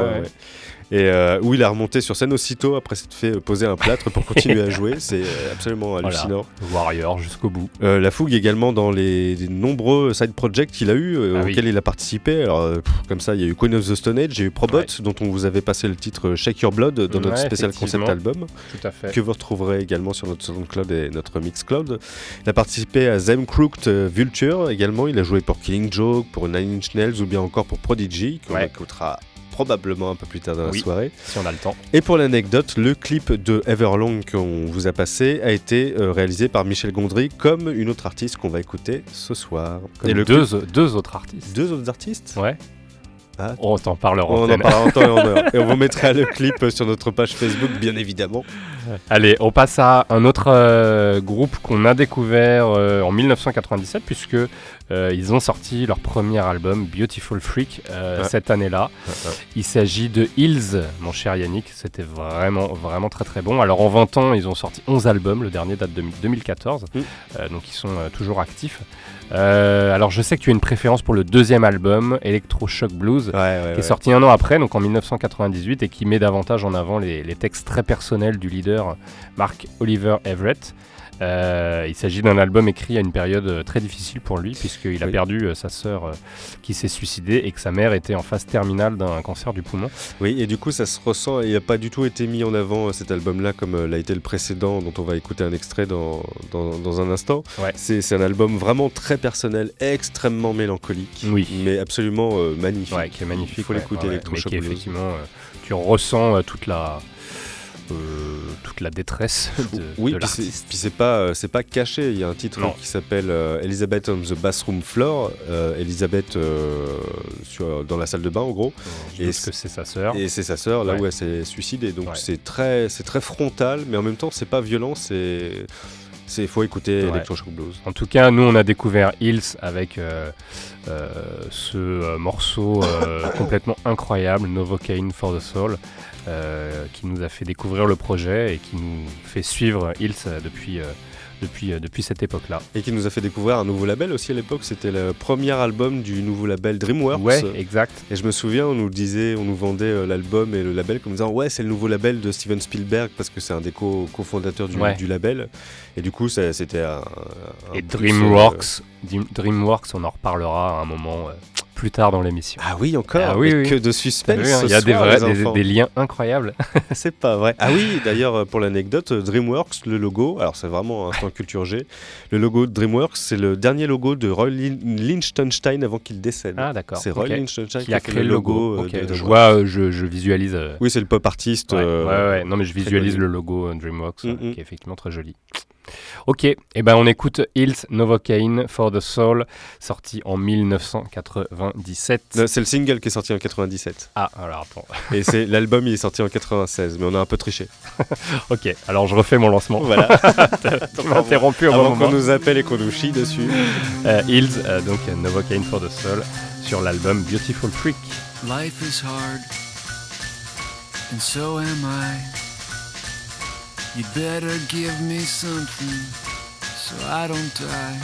Et où il a remonté sur scène aussitôt après s'être fait poser un plâtre pour continuer à jouer, c'est absolument hallucinant. Voilà. Warrior jusqu'au bout. La fougue également dans les nombreux side projects qu'il a eu, auxquels il a participé. Alors, comme ça, il y a eu Queen of the Stone Age, j'ai eu Probot, dont on vous avait passé le titre Shake Your Blood dans notre spécial concept album, tout à fait, que vous retrouverez également sur notre SoundCloud et notre Mixcloud. Il a participé à Them Crooked Vulture également, il a joué pour Killing Joke, pour Nine Inch Nails ou bien encore pour Prodigy, qu'on écoutera probablement un peu plus tard dans la soirée, si on a le temps. Et pour l'anecdote, le clip de Everlong qu'on vous a passé a été réalisé par Michel Gondry, comme une autre artiste qu'on va écouter ce soir. Comme et deux autres artistes. Deux autres artistes ? Ouais. Ah, on t'en parlera en temps et en heure. Et on vous mettra le clip sur notre page Facebook, bien évidemment. Allez, on passe à un autre groupe qu'on a découvert en 1997, puisque ils ont sorti leur premier album, Beautiful Freak, cette année-là. Il s'agit de Hills, mon cher Yannick. C'était vraiment, vraiment très très bon. Alors en 20 ans, ils ont sorti 11 albums. Le dernier date de 2014. Donc ils sont toujours actifs. Alors je sais que tu as une préférence pour le deuxième album, Electroshock Blues, qui est sorti 1 an après, donc en 1998, et qui met davantage en avant les textes très personnels du leader Mark Oliver Everett. Il s'agit d'un album écrit à une période très difficile pour lui, puisqu'il a perdu sa sœur qui s'est suicidée et que sa mère était en phase terminale d'un cancer du poumon. Oui, et du coup ça se ressent, il n'a pas du tout été mis en avant cet album-là comme l'a été le précédent dont on va écouter un extrait dans un instant. Ouais. C'est un album vraiment très personnel, extrêmement mélancolique, mais absolument magnifique. Ouais, qui est magnifique. Il faut l'écouter, Electroshock Blues. Effectivement, tu ressens toute la détresse de l'artiste. Puis c'est pas caché. Il y a un titre qui s'appelle Elizabeth on the Bathroom Floor, Elizabeth dans la salle de bain en gros. Et parce que c'est sa sœur. Et c'est sa sœur là où elle s'est suicidée. Donc c'est très frontal, mais en même temps c'est pas violent. Il faut écouter Electroshock Blues. En tout cas, nous, on a découvert Hills avec ce morceau complètement incroyable, Novocaine for the Soul, qui nous a fait découvrir le projet et qui nous fait suivre Hills depuis cette époque-là. Et qui nous a fait découvrir un nouveau label aussi à l'époque, c'était le premier album du nouveau label DreamWorks. Ouais, exact. Et je me souviens, on nous vendait l'album et le label comme disant c'est le nouveau label de Steven Spielberg parce que c'est un des cofondateurs du label. Et du coup, c'était un et DreamWorks, on en reparlera à un moment plus tard dans l'émission. Ah oui, encore. Ah oui, que de suspense. Il y a des liens incroyables. C'est pas vrai. Ah oui, d'ailleurs, pour l'anecdote, DreamWorks, le logo, alors c'est vraiment instant culture G, le logo de DreamWorks, c'est le dernier logo de Roy Lichtenstein avant qu'il décède. Ah d'accord. C'est Roy Lichtenstein qui a créé le logo. De je vois, je visualise. Oui, c'est le pop artiste. Non, mais je visualise le logo DreamWorks, qui est effectivement très joli. Ok, et ben on écoute Hills, Novocaine for the Soul, sorti en 1980. 97. Non, c'est le single qui est sorti en 97. Ah, alors attends. Et c'est, l'album, il est sorti en 96, mais on a un peu triché. Ok, alors je refais mon lancement. Voilà. Tu m'as interrompu au moment. Avant qu'on nous appelle et qu'on nous chie dessus. Hills, donc Novocaine for the Soul, sur l'album Beautiful Freak. Life is hard, and so am I. You'd better give me something, so I don't die.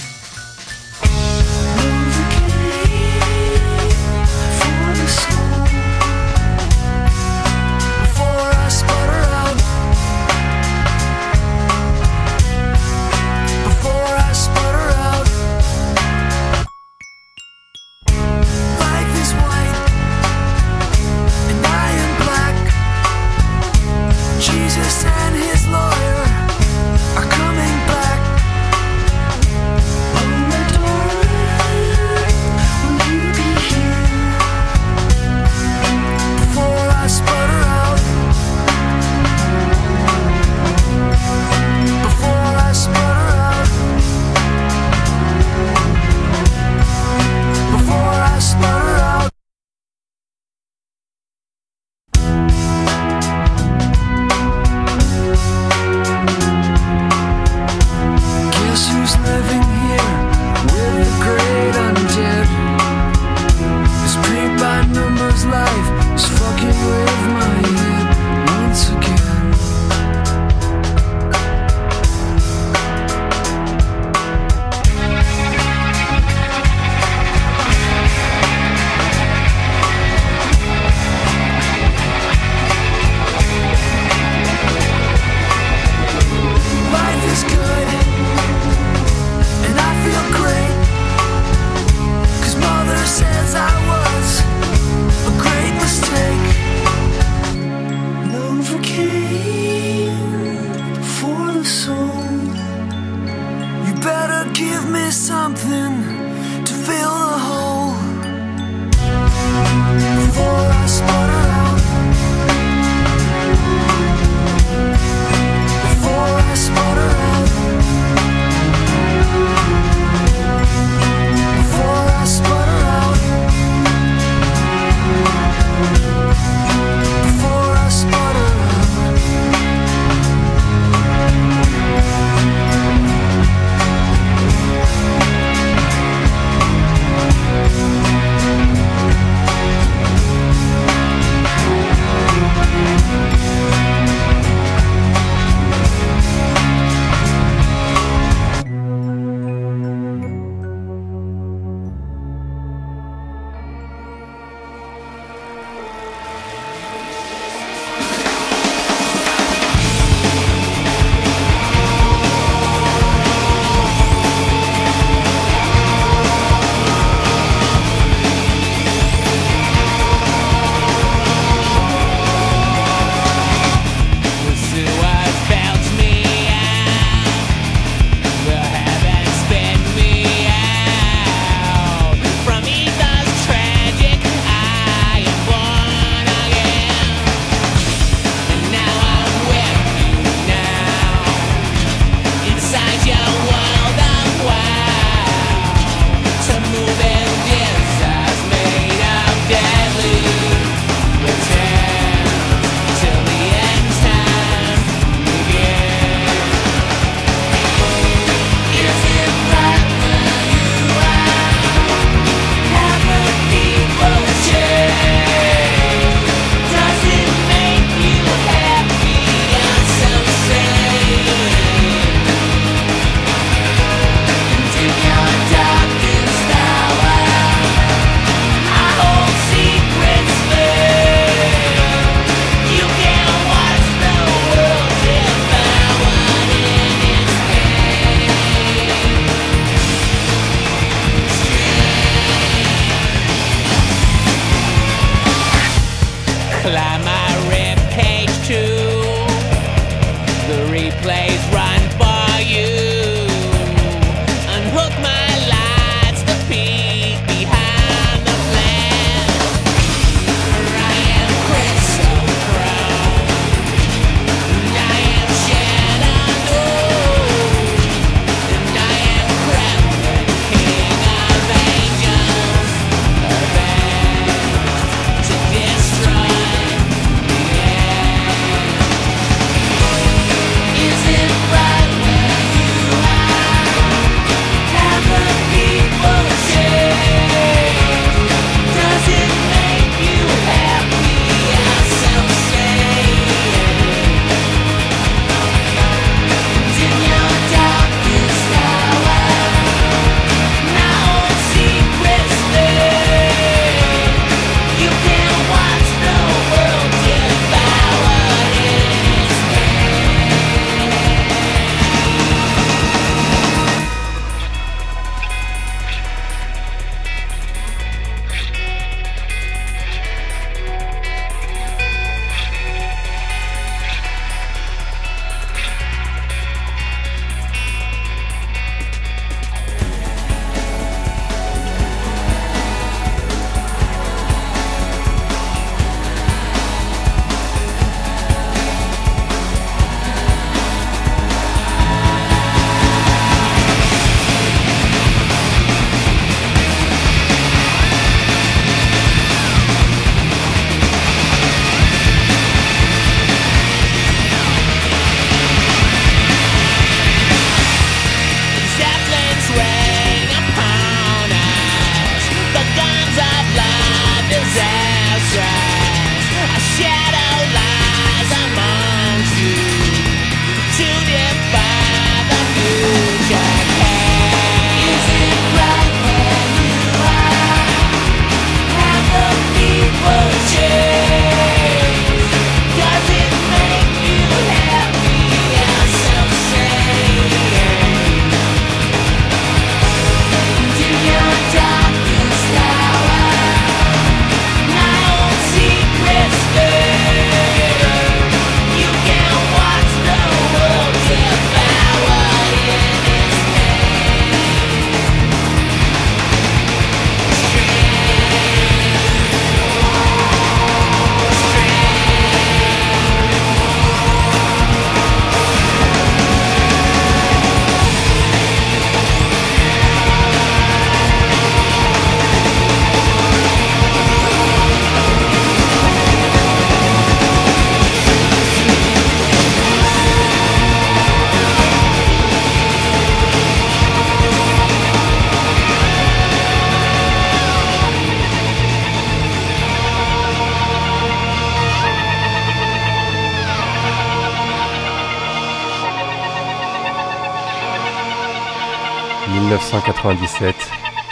1997.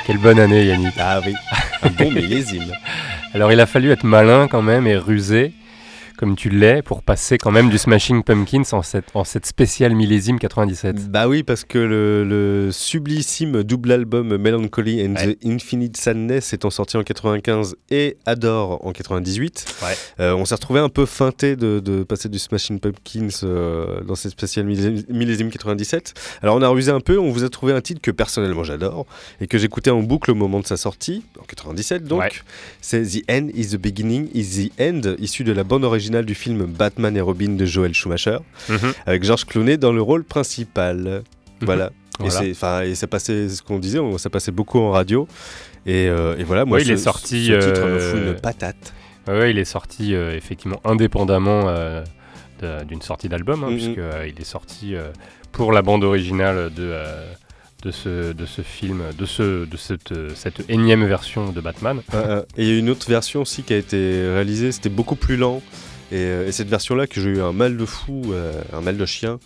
Quelle bonne année, Yannick. Ah oui, un bon millésime. Alors il a fallu être malin quand même et rusé, comme tu l'es, pour passer quand même du Smashing Pumpkins en cette spéciale millésime 97. Bah oui, parce que le sublissime double album Melancholy and the Infinite Sadness étant sorti en 95 et Adore en 98, on s'est retrouvé un peu feinté de passer du Smashing Pumpkins dans cette spéciale millésime 97. Alors on a rusé un peu, on vous a trouvé un titre que personnellement j'adore et que j'écoutais en boucle au moment de sa sortie, en 97 donc. Ouais. C'est The End is the Beginning is the End, issu de la bande originale du film Batman et Robin de Joel Schumacher, avec George Clooney dans le rôle principal. Voilà. Et ça passait, ce qu'on disait, ça passait beaucoup en radio. Et voilà, moi, il est sorti. Ce titre me fout une patate. Il est sorti effectivement indépendamment d'une sortie d'album, puisqu'il est sorti pour la bande originale de ce film, de cette énième version de Batman. Et il y a une autre version aussi qui a été réalisée, c'était beaucoup plus lent. Et cette version-là, que j'ai eu un mal de fou, un mal de chien,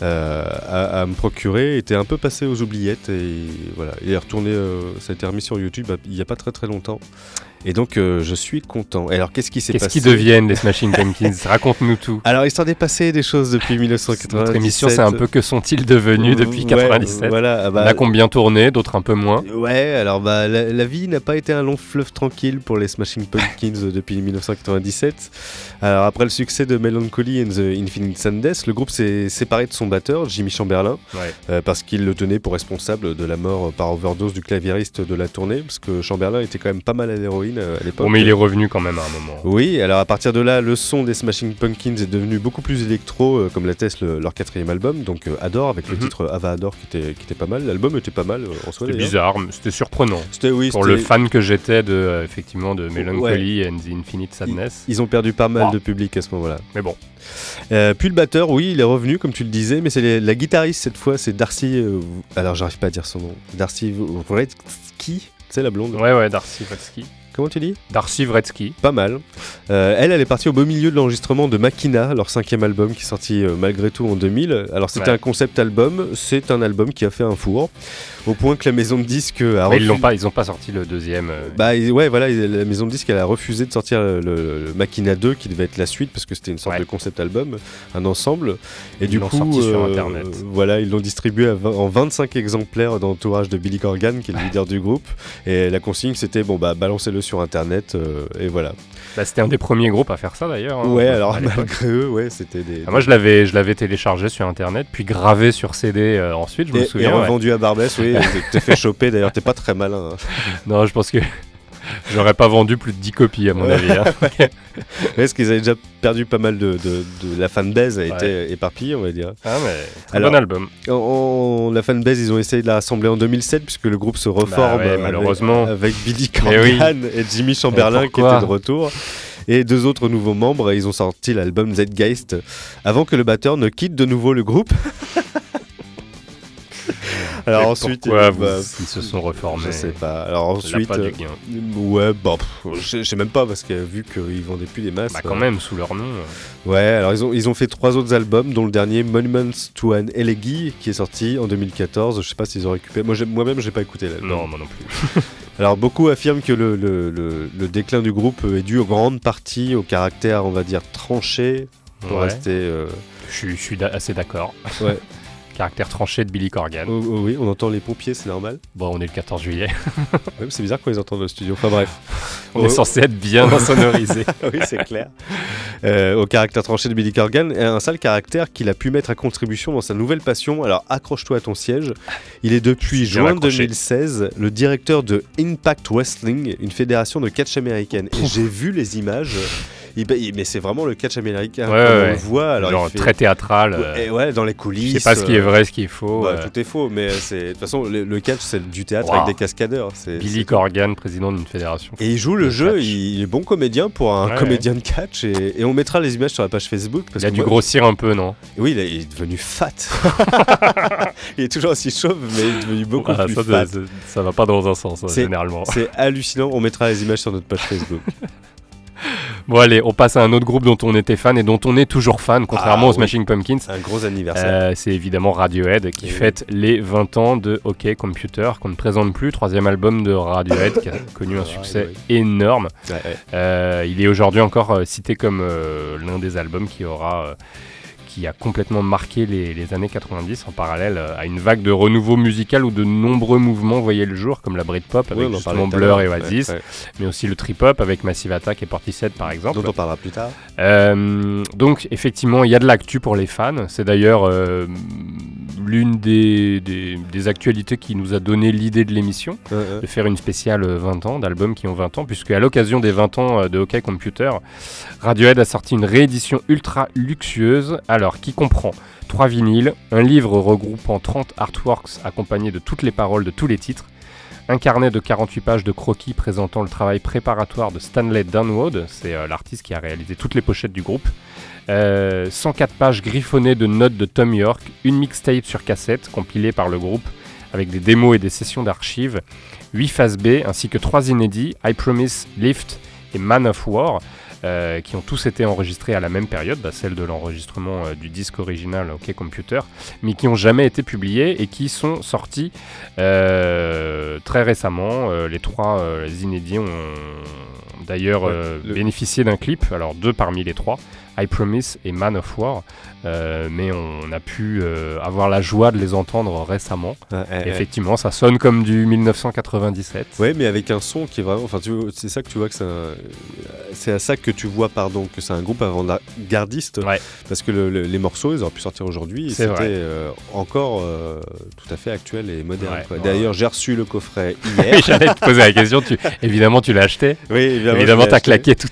à me procurer, était un peu passée aux oubliettes. Et voilà, il est retourné, ça a été remis sur YouTube il n'y a pas très très longtemps. Et donc je suis content. Et alors qu'est-ce qui s'est passé? Qu'est-ce qu'ils deviennent les Smashing Pumpkins? Raconte-nous tout. Alors il s'en est passé des choses depuis 1997. Notre émission, c'est un peu que sont-ils devenus depuis 97? Voilà, on a combien tourné, d'autres un peu moins. Ouais, alors la vie n'a pas été un long fleuve tranquille pour les Smashing Pumpkins depuis 1997. Alors après le succès de Melancholy and the Infinite Sadness, le groupe s'est séparé de son batteur Jimmy Chamberlain parce qu'il le tenait pour responsable de la mort par overdose du claviériste de la tournée, parce que Chamberlain était quand même pas mal à l'héroïne. Bon, mais il est revenu quand même à un moment. Oui, alors à partir de là, le son des Smashing Pumpkins est devenu beaucoup plus électro, comme l'atteste leur quatrième album, donc Adore, avec le titre Ava Adore qui était pas mal. L'album était pas mal en soi. C'était bizarre, c'était surprenant. Pour le fan que j'étais effectivement, de Melancholy and the Infinite Sadness. Ils ont perdu pas mal de public à ce moment-là. Mais bon. Puis le batteur, il est revenu, comme tu le disais, mais c'est la guitariste cette fois, c'est Darcy. Alors j'arrive pas à dire son nom. Darcy Wretzky, c'est la blonde. Ouais, Darcy Wretzky. Comment tu dis? Darcy Wretzky. Pas mal. Elle est partie au beau milieu de l'enregistrement de Machina, leur cinquième album qui est sorti malgré tout en 2000. Alors c'était un concept album, c'est un album qui a fait un four, au point que la maison de disques a refusé... Ils n'ont pas sorti le deuxième. La maison de disques elle a refusé de sortir le Machina 2 qui devait être la suite, parce que c'était une sorte de concept album, un ensemble. Et ils l'ont sorti sur Internet. Ils l'ont distribué en 25 exemplaires dans l'entourage de Billy Corgan, qui est le leader du groupe. Et la consigne c'était, balancez-le sur internet, et voilà. C'était un des premiers groupes à faire ça d'ailleurs. Alors malgré eux, c'était des... moi je l'avais téléchargé sur internet, puis gravé sur CD ensuite, je me souviens. Et vendu à Barbès, t'es fait choper d'ailleurs, t'es pas très malin. Hein. Non, je pense que j'aurais pas vendu plus de 10 copies à mon avis. Hein. Parce qu'ils avaient déjà perdu pas mal de la fanbase, a été éparpillée, on va dire. Alors, bon album. La fanbase, ils ont essayé de la rassembler en 2007, puisque le groupe se reforme malheureusement. Avec Billy Corgan et Jimmy Chamberlain qui étaient de retour. Et deux autres nouveaux membres, et ils ont sorti l'album Zeitgeist, avant que le batteur ne quitte de nouveau le groupe. Alors et ensuite, ils se sont reformés. Je sais pas. Alors ensuite, je sais même pas, parce que vu qu'ils vendaient plus des masses. Bah quand même sous leur nom. Alors ils ont fait trois autres albums, dont le dernier Monuments to an Elegy qui est sorti en 2014. Je sais pas s'ils ont récupéré. Moi-même j'ai pas écouté l'album. Non, moi non plus. Alors beaucoup affirment que le déclin du groupe est dû en grande partie au caractère, on va dire, tranché. Pour rester. Je suis assez d'accord. Ouais. Caractère tranché de Billy Corgan. Oui, on entend les pompiers, c'est normal. Bon, on est le 14 juillet. Même c'est bizarre qu'on les entende au studio. Enfin bref. On est censé être bien insonorisé. Oui, c'est clair. Au caractère tranché de Billy Corgan, et un sale caractère qu'il a pu mettre à contribution dans sa nouvelle passion. Alors accroche-toi à ton siège. Il est depuis juin 2016 le directeur de Impact Wrestling, une fédération de catch américaine. Et j'ai vu les images. Mais c'est vraiment le catch américain, on le voit. Alors genre très théâtral. Dans les coulisses. Je sais pas ce qui est vrai, ce qui est faux. Tout est faux, mais de toute façon, le catch, c'est du théâtre avec des cascadeurs. Billy Corgan, président d'une fédération. Et il joue le jeu, il est bon comédien pour un comédien de catch. Et on mettra les images sur la page Facebook. Parce il a dû grossir un peu, non? Oui, il est devenu fat. Il est toujours aussi chauve, mais il est devenu beaucoup plus fat. Ça va pas dans un sens, généralement. C'est hallucinant, on mettra les images sur notre page Facebook. Bon allez, on passe à un autre groupe dont on était fan et dont on est toujours fan, contrairement aux Smashing Pumpkins. Un gros anniversaire. C'est évidemment Radiohead qui fête les 20 ans de OK Computer, qu'on ne présente plus, troisième album de Radiohead qui a connu un succès énorme. Il est aujourd'hui encore cité comme l'un des albums qui a complètement marqué les années 90 en parallèle à une vague de renouveau musical où de nombreux mouvements voyaient le jour, comme la Britpop avec justement Blur et Oasis, mais aussi le trip-hop avec Massive Attack et Portishead par exemple. Dont on parlera plus tard. Donc effectivement, il y a de l'actu pour les fans. C'est d'ailleurs l'une des actualités qui nous a donné l'idée de l'émission, de faire une spéciale 20 ans, d'albums qui ont 20 ans, puisque à l'occasion des 20 ans de OK Computer, Radiohead a sorti une réédition ultra luxueuse. Alors, qui comprend 3 vinyles, un livre regroupant 30 artworks accompagnés de toutes les paroles de tous les titres, un carnet de 48 pages de croquis présentant le travail préparatoire de Stanley Downwood, c'est l'artiste qui a réalisé toutes les pochettes du groupe, 104 pages griffonnées de notes de Tom York, une mixtape sur cassette compilée par le groupe avec des démos et des sessions d'archives, 8 faces B ainsi que 3 inédits, I Promise, Lift et Man of War, qui ont tous été enregistrés à la même période, celle de l'enregistrement du disque original OK Computer, mais qui n'ont jamais été publiés et qui sont sortis très récemment. Les trois inédits ont d'ailleurs bénéficié d'un clip, alors 2 parmi les 3, I Promise et Man of War, mais on a pu avoir la joie de les entendre récemment. Effectivement, ça sonne comme du 1997. Oui, mais avec un son qui est vraiment... Enfin, c'est ça que tu vois que c'est à ça que tu vois, que c'est un groupe avant-gardiste, parce que les morceaux, ils auraient pu sortir aujourd'hui, et c'était encore tout à fait actuel et moderne. D'ailleurs, j'ai reçu le coffret hier. J'allais te poser la question, évidemment tu l'as acheté. Oui, évidemment tu as claqué tout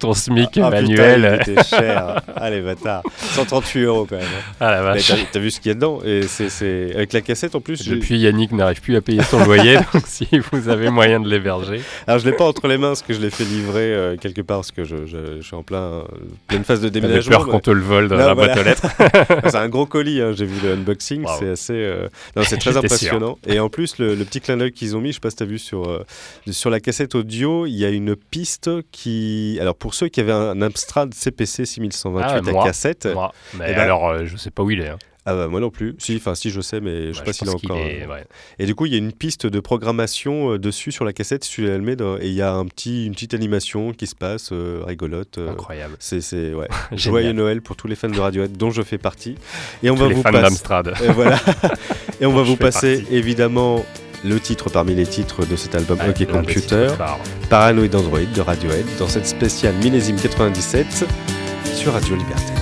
ton SMIC manuel. C'était cher. Allez, bâtard. 138 € quand même. Ah la vache. T'as vu ce qu'il y a dedans. Et c'est avec la cassette en plus. Depuis, Yannick n'arrive plus à payer son loyer. Donc, si vous avez moyen de l'héberger. Alors, je l'ai pas entre les mains parce que je l'ai fait livrer quelque part parce que je suis en pleine phase de déménagement. J'ai peur qu'on te le vole dans la boîte aux lettres. C'est un gros colis. J'ai vu le unboxing. Wow. C'est assez. Non, c'est très impressionnant. Sûr. Et en plus, le petit clin d'œil qu'ils ont mis, je sais pas si t'as vu sur la cassette audio, il y a une piste qui. Alors, pour ceux qui avaient un Amstrad CPC 6128 à cassette. Moi. Mais alors, je sais pas où il est. Hein. Ah bah moi non plus. Si je sais, mais je sais pas s'il est encore. Et du coup, il y a une piste de programmation dessus sur la cassette, si tu la mets, et il y a une petite animation qui se passe, rigolote. Incroyable. C'est ouais. Joyeux Noël pour tous les fans de Radiohead, dont je fais partie. Et on tous va les vous fans d'Amstrad. Et voilà. Et on va vous passer évidemment le titre parmi les titres de cet album OK Computer, Paranoid Android de Radiohead, dans cette spéciale millésime 97 sur Radio Libertaire.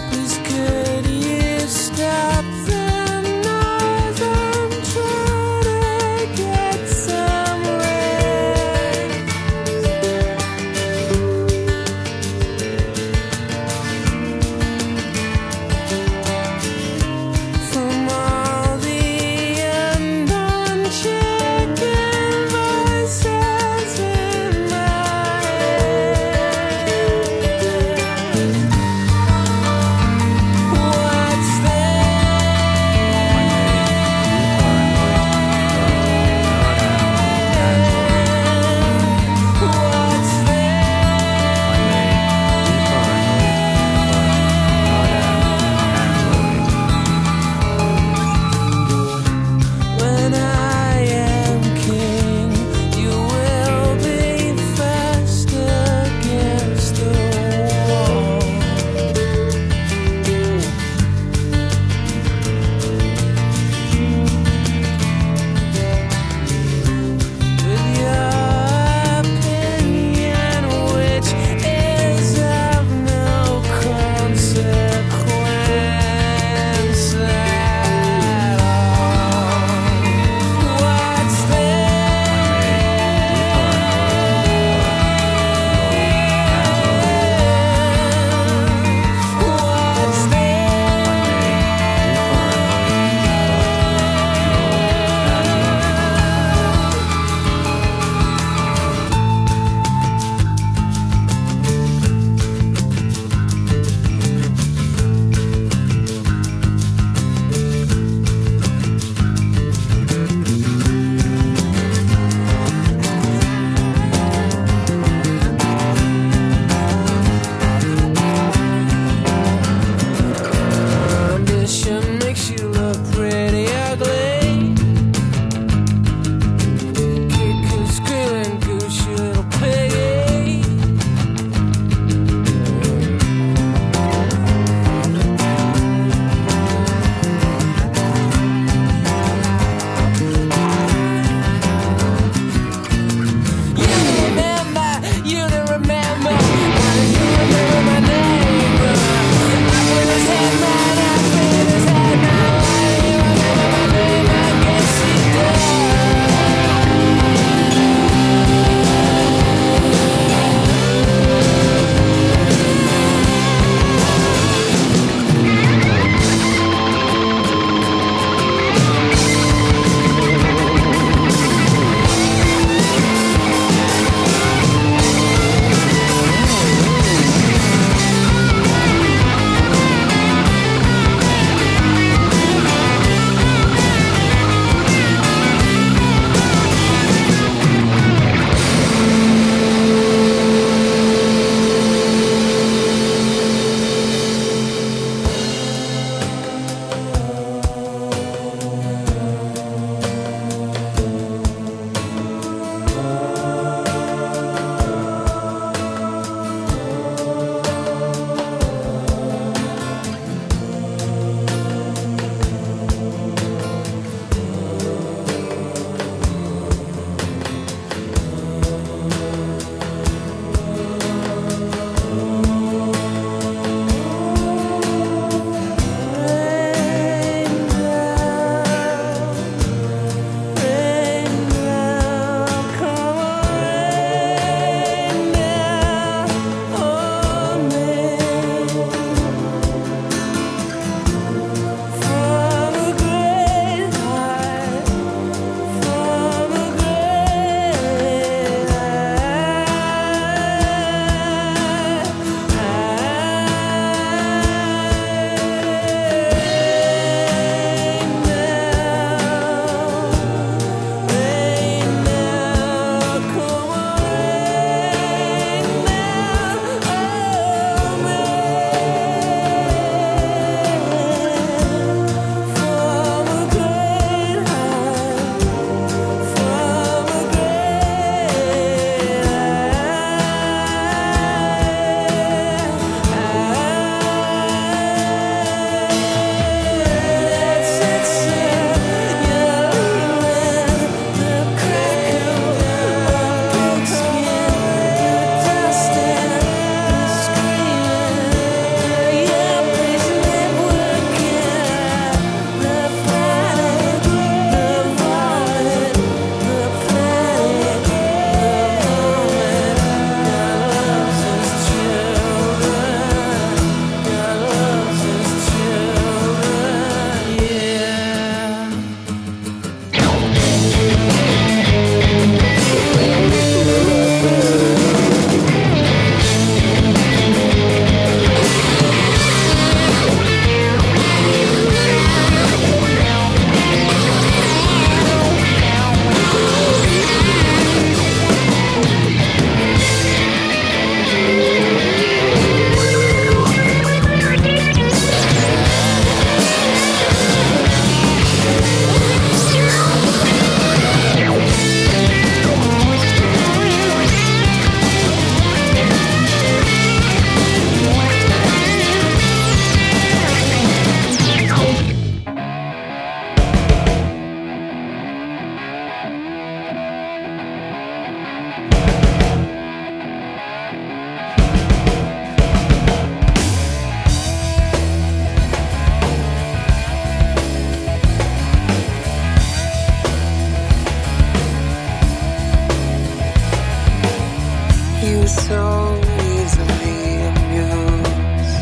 you so easily amused,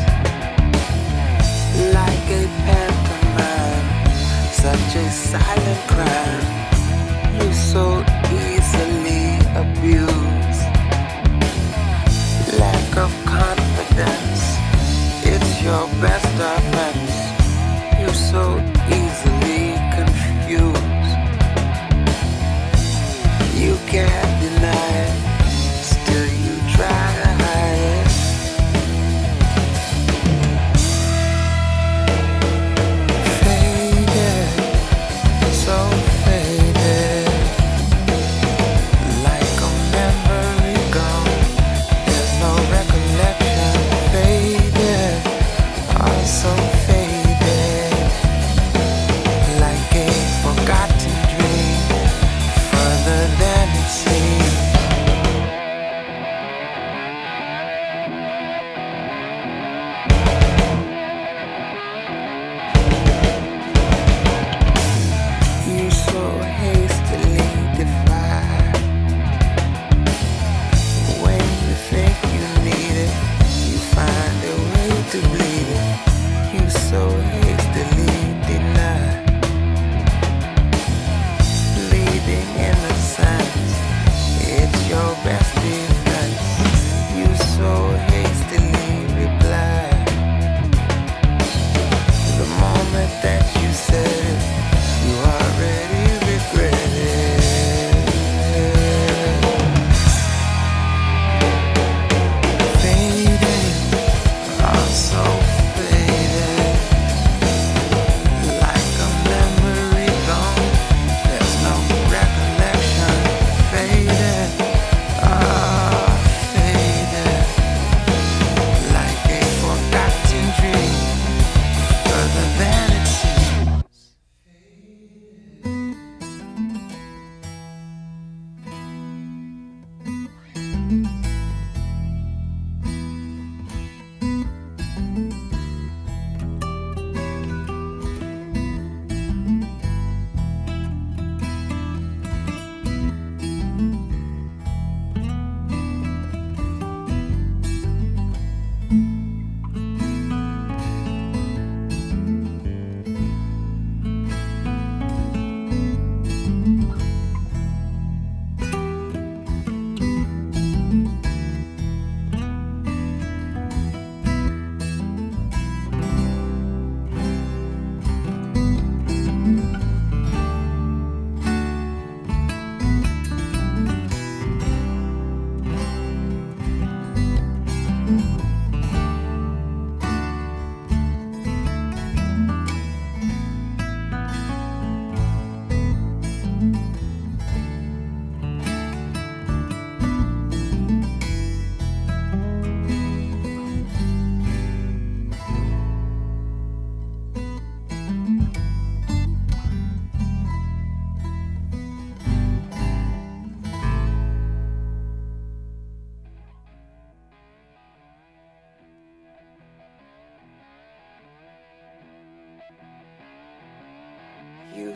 like a pantomime, such a silent crime, you so easily abused, lack of confidence, it's your best defense, you so easily confused, you can't deny it.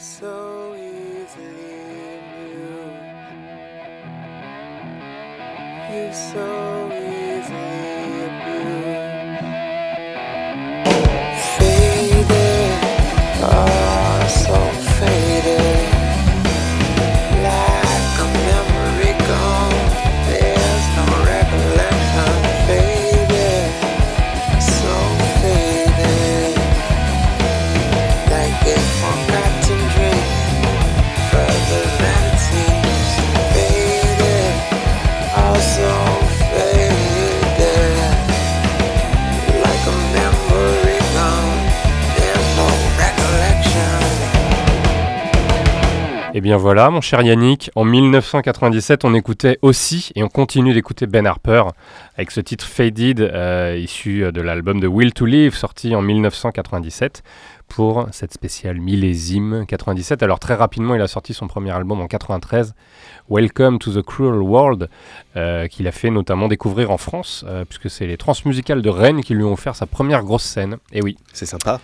So easily abused, you so easily abused, faded, oh so faded, like a memory gone, there's no recollection, faded, so faded, like it forgot. Et bien voilà mon cher Yannick, en 1997 on écoutait aussi et on continue d'écouter Ben Harper avec ce titre Faded issu de l'album de Will to Live sorti en 1997 pour cette spéciale millésime 97. Alors très rapidement il a sorti son premier album en 93, Welcome to the Cruel World, qu'il a fait notamment découvrir en France puisque c'est les Transmusicales de Rennes qui lui ont offert sa première grosse scène. Et oui, c'est sympa.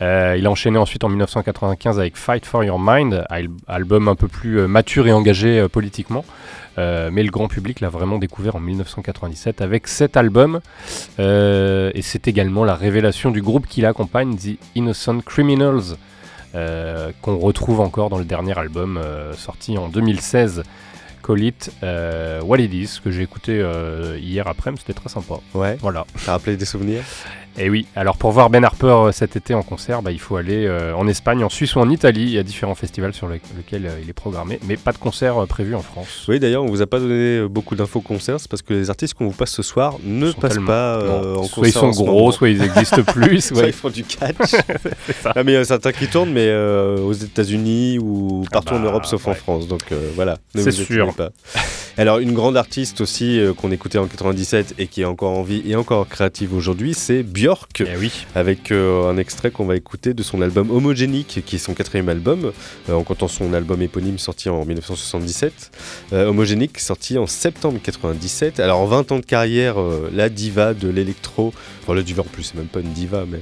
Il a enchaîné ensuite en 1995 avec Fight for Your Mind, album un peu plus mature et engagé politiquement, mais le grand public l'a vraiment découvert en 1997 avec cet album, et c'est également la révélation du groupe qui l'accompagne, The Innocent Criminals, qu'on retrouve encore dans le dernier album sorti en 2016, Call It What It Is, que j'ai écouté hier après, mais c'était très sympa. Ouais, voilà. Ça rappelait des souvenirs. Et oui, alors pour voir Ben Harper cet été en concert, bah, il faut aller en Espagne, en Suisse ou en Italie. Il y a différents festivals sur lesquels il est programmé, mais pas de concert prévu en France. Oui, d'ailleurs, on ne vous a pas donné beaucoup d'infos concert, c'est parce que les artistes qu'on vous passe ce soir ne passent pas en soit concert. Soit ils sont gros, soit ils n'existent plus, soit ils font du catch. Ah, mais il y a certains qui tournent, mais aux États-Unis ou partout en Europe, sauf en France. Donc voilà, ne c'est vous sûr. Pas. Alors, une grande artiste aussi qu'on écoutait en 97 et qui est encore en vie et encore créative aujourd'hui, c'est Björk, avec un extrait qu'on va écouter de son album Homogénique, qui est son quatrième album, en comptant son album éponyme sorti en 1977. Homogénique, sorti en septembre 1997. Alors en 20 ans de carrière, la diva de l'électro, enfin la diva en plus, c'est même pas une diva, mais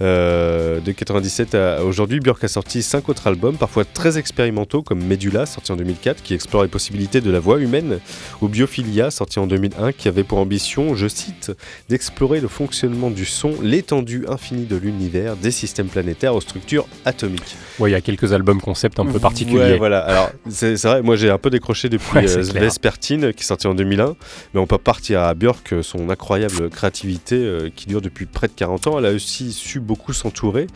de 1997 à aujourd'hui, Björk a sorti 5 autres albums, parfois très expérimentaux, comme Medulla, sorti en 2004, qui explore les possibilités de la voix humaine, ou Biophilia, sorti en 2001, qui avait pour ambition, je cite, d'explorer le fonctionnement du son, l'étendue infinie de l'univers, des systèmes planétaires aux structures atomiques. Ouais, il y a quelques albums concept un peu particuliers. Ouais, voilà. Alors, c'est vrai, moi j'ai un peu décroché depuis Vespertine, qui est sorti en 2001, mais on peut partir à Björk, son incroyable créativité qui dure depuis près de 40 ans. Elle a aussi su beaucoup s'entourer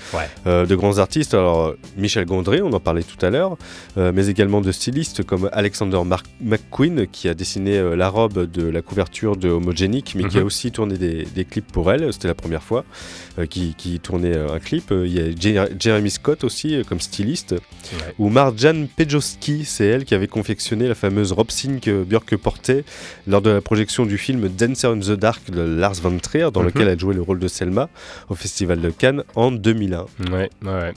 de grands artistes. Alors, Michel Gondry, on en parlait tout à l'heure, mais également de stylistes comme Alexander McQueen, qui a dessiné la robe de la couverture de Homogénique, mais qui a aussi tourné des clips pour elle. C'était la première fois qui tournait un clip. Il y a Jeremy Scott aussi comme styliste, ou Marjan Pejowski, c'est elle qui avait confectionné la fameuse robe cygne que Björk portait lors de la projection du film Dancer in the Dark de Lars von Trier, dans lequel elle jouait le rôle de Selma au Festival de Cannes en 2001. Ouais.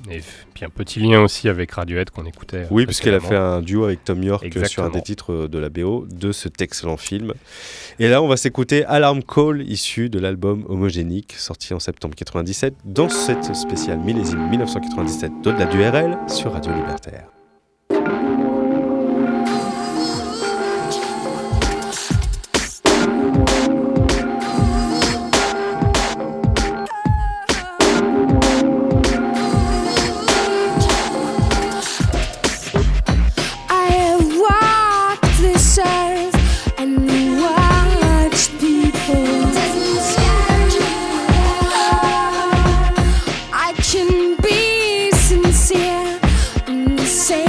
Et puis un petit lien aussi avec Radiohead qu'on écoutait. Oui, puisqu'elle a fait un duo avec Thom Yorke sur un des titres de la BO de cet excellent film. Et là, on va s'écouter Alarm Call, issu de l'album Homogénique, sorti en septembre 1997, dans cette spéciale millésime 1997 d'Au-delà du RL sur Radio Libertaire. Say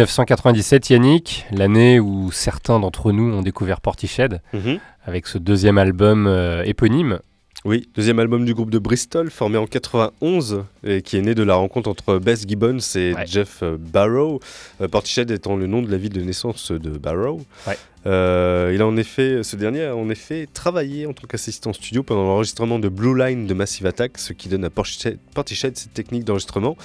1997, Yannick, l'année où certains d'entre nous ont découvert Portishead, avec ce deuxième album éponyme. Oui, deuxième album du groupe de Bristol, formé en 91, et qui est né de la rencontre entre Beth Gibbons et Jeff Barrow, Portishead étant le nom de la ville de naissance de Barrow. Ouais. Il a en effet, ce dernier a en effet travaillé en tant qu'assistant studio pendant l'enregistrement de Blue Line de Massive Attack, ce qui donne à Portishead cette technique d'enregistrement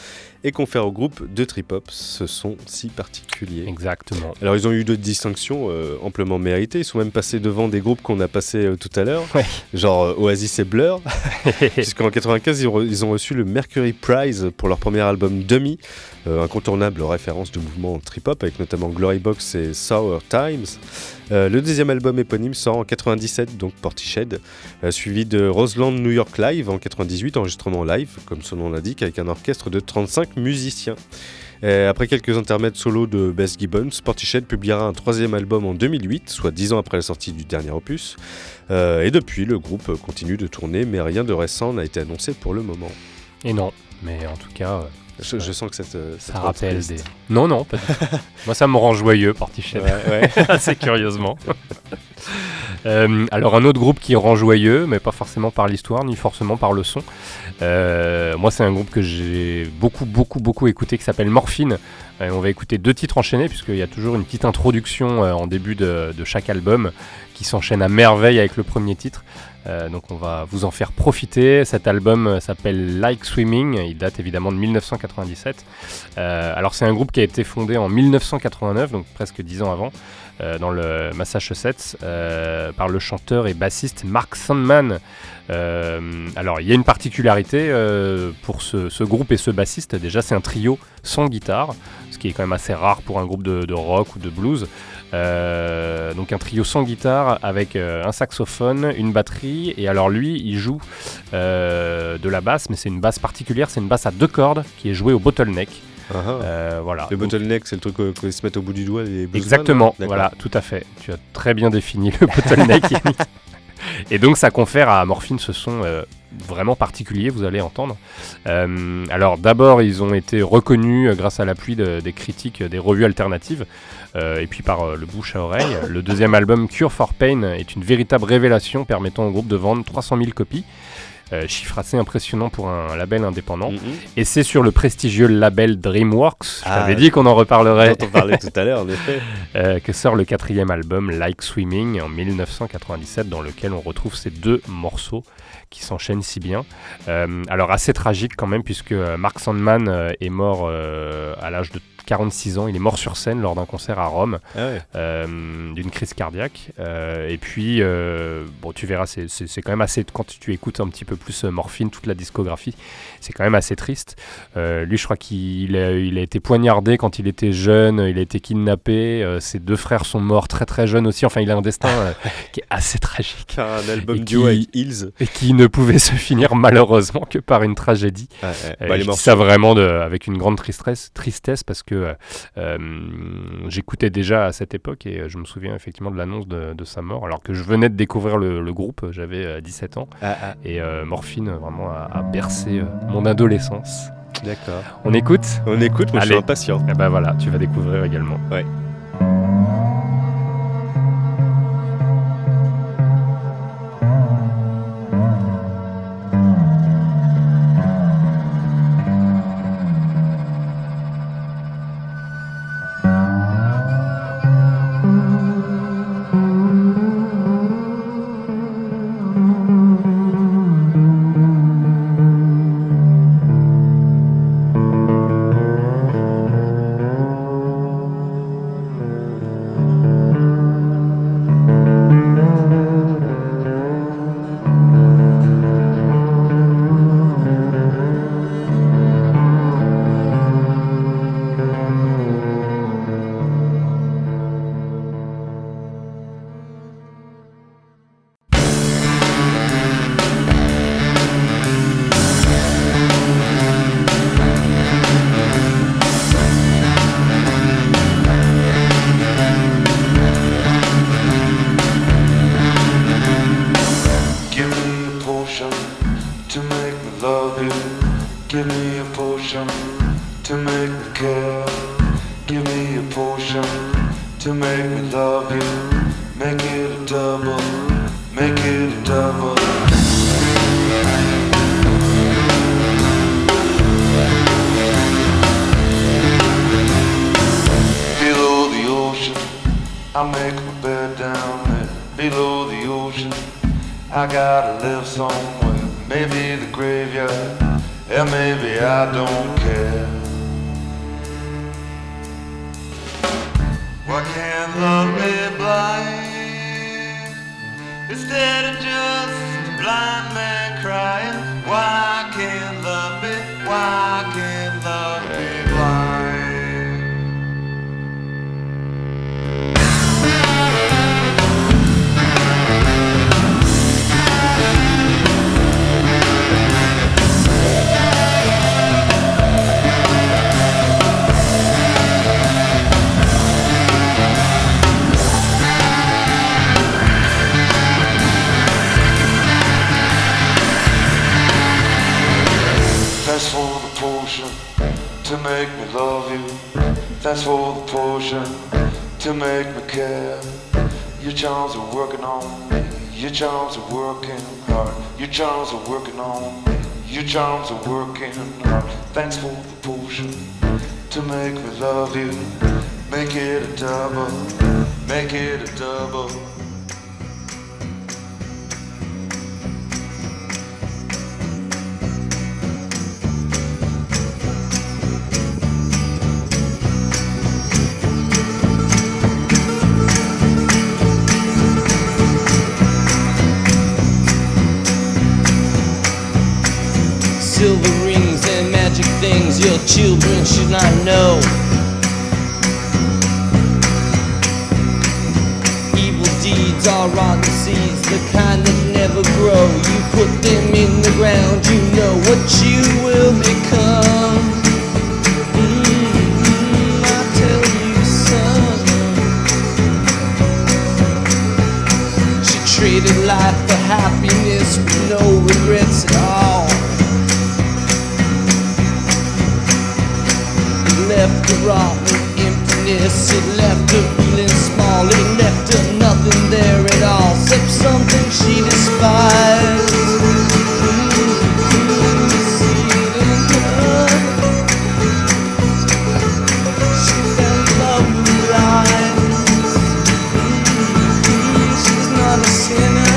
et confère au groupe de trip-hop ce son si particulier. Exactement. Alors ils ont eu d'autres distinctions amplement méritées, ils sont même passés devant des groupes qu'on a passés tout à l'heure, ouais. Genre Oasis et Blur, puisqu'en 1995 ils ont reçu le Mercury Prize pour leur premier album Dummy, incontournable référence de mouvement trip-hop avec notamment Glory Box et Sour Times. Le deuxième album éponyme sort en 1997, donc Portishead, suivi de Roseland New York Live en 1998, enregistrement live, comme son nom l'indique, avec un orchestre de 35 musiciens. Et après quelques intermèdes solo de Beth Gibbons, Portishead publiera un troisième album en 2008, soit 10 ans après la sortie du dernier opus. Et depuis, le groupe continue de tourner, mais rien de récent n'a été annoncé pour le moment. Et non, mais en tout cas... Je sens que ça rappelle des... Non, non, pas du tout. Moi, ça me rend joyeux, Portishead. Ouais, ouais. Assez curieusement. Alors, un autre groupe qui rend joyeux, mais pas forcément par l'histoire, ni forcément par le son. Moi, c'est un groupe que j'ai beaucoup écouté, qui s'appelle Morphine. On va écouter 2 titres enchaînés, puisqu'il y a toujours une petite introduction en début de chaque album, qui s'enchaîne à merveille avec le premier titre. Donc on va vous en faire profiter. Cet album s'appelle Like Swimming, il date évidemment de 1997. Alors c'est un groupe qui a été fondé en 1989, donc presque 10 ans avant, dans le Massachusetts, par le chanteur et bassiste Mark Sandman. Alors il y a une particularité pour ce groupe et ce bassiste. Déjà c'est un trio sans guitare, ce qui est quand même assez rare pour un groupe de rock ou de blues. Donc un trio sans guitare avec un saxophone, une batterie, et alors lui il joue de la basse, mais c'est une basse particulière, c'est une basse à 2 cordes qui est jouée au bottleneck. Voilà. Le bottleneck, c'est le truc qu'ils se mettent au bout du doigt, les bluesmen. Exactement, voilà, tout à fait, tu as très bien défini le bottleneck. Et donc ça confère à Morphine ce son vraiment particulier, vous allez entendre. Alors d'abord ils ont été reconnus grâce à l'appui des critiques des revues alternatives, et puis par le bouche à oreille. Le deuxième album Cure for Pain est une véritable révélation permettant au groupe de vendre 300 000 copies. Chiffre assez impressionnant pour un label indépendant. Et c'est sur le prestigieux label DreamWorks, je t'avais dit qu'on en reparlerait, dont on parlait tout à l'heure en effet, que sort le 4e album Like Swimming en 1997, dans lequel on retrouve ces 2 morceaux qui s'enchaînent si bien. Alors assez tragique quand même, puisque Mark Sandman est mort à l'âge de 46 ans, il est mort sur scène lors d'un concert à Rome, d'une crise cardiaque. Et puis, bon, tu verras, c'est quand même assez, quand tu écoutes un petit peu plus Morphine, toute la discographie, c'est quand même assez triste. Lui, je crois qu'il a été poignardé quand il était jeune, il a été kidnappé, ses 2 frères sont morts très très jeunes aussi, enfin il a un destin qui est assez tragique. Un album duo avec Hills. Et qui ne pouvait se finir malheureusement que par une tragédie. Je dis ça vraiment avec une grande tristesse parce que j'écoutais déjà à cette époque et je me souviens effectivement de l'annonce de sa mort, alors que je venais de découvrir le groupe, j'avais 17 ans. Et Morphine vraiment a bercé mon adolescence. D'accord. On écoute, moi je suis impatient. Et ben voilà, tu vas découvrir également. Ouais. I make my bed I gotta live somewhere, maybe the graveyard, and maybe I don't care. Why can't love be blind instead of just a blind man crying? Why can't love be? Why can't love be blind? That's for the potion to make me love you. That's for the potion to make me care. Your charms are working on me. Your charms are working hard. Your charms are working on me. Your charms are working hard. Thanks for the potion to make me love you. Make it a double. Make it a double. Silver rings and magic things your children should not know. Evil deeds are rotten seeds, the kind that never grow. You put them in the ground, you know what you will become. I tell you, son. She traded life for happiness with no regrets at all. Left her off with emptiness, it left her feeling small, it left her nothing there at all, except something she despised. She fell in love with lies. She's not a sinner.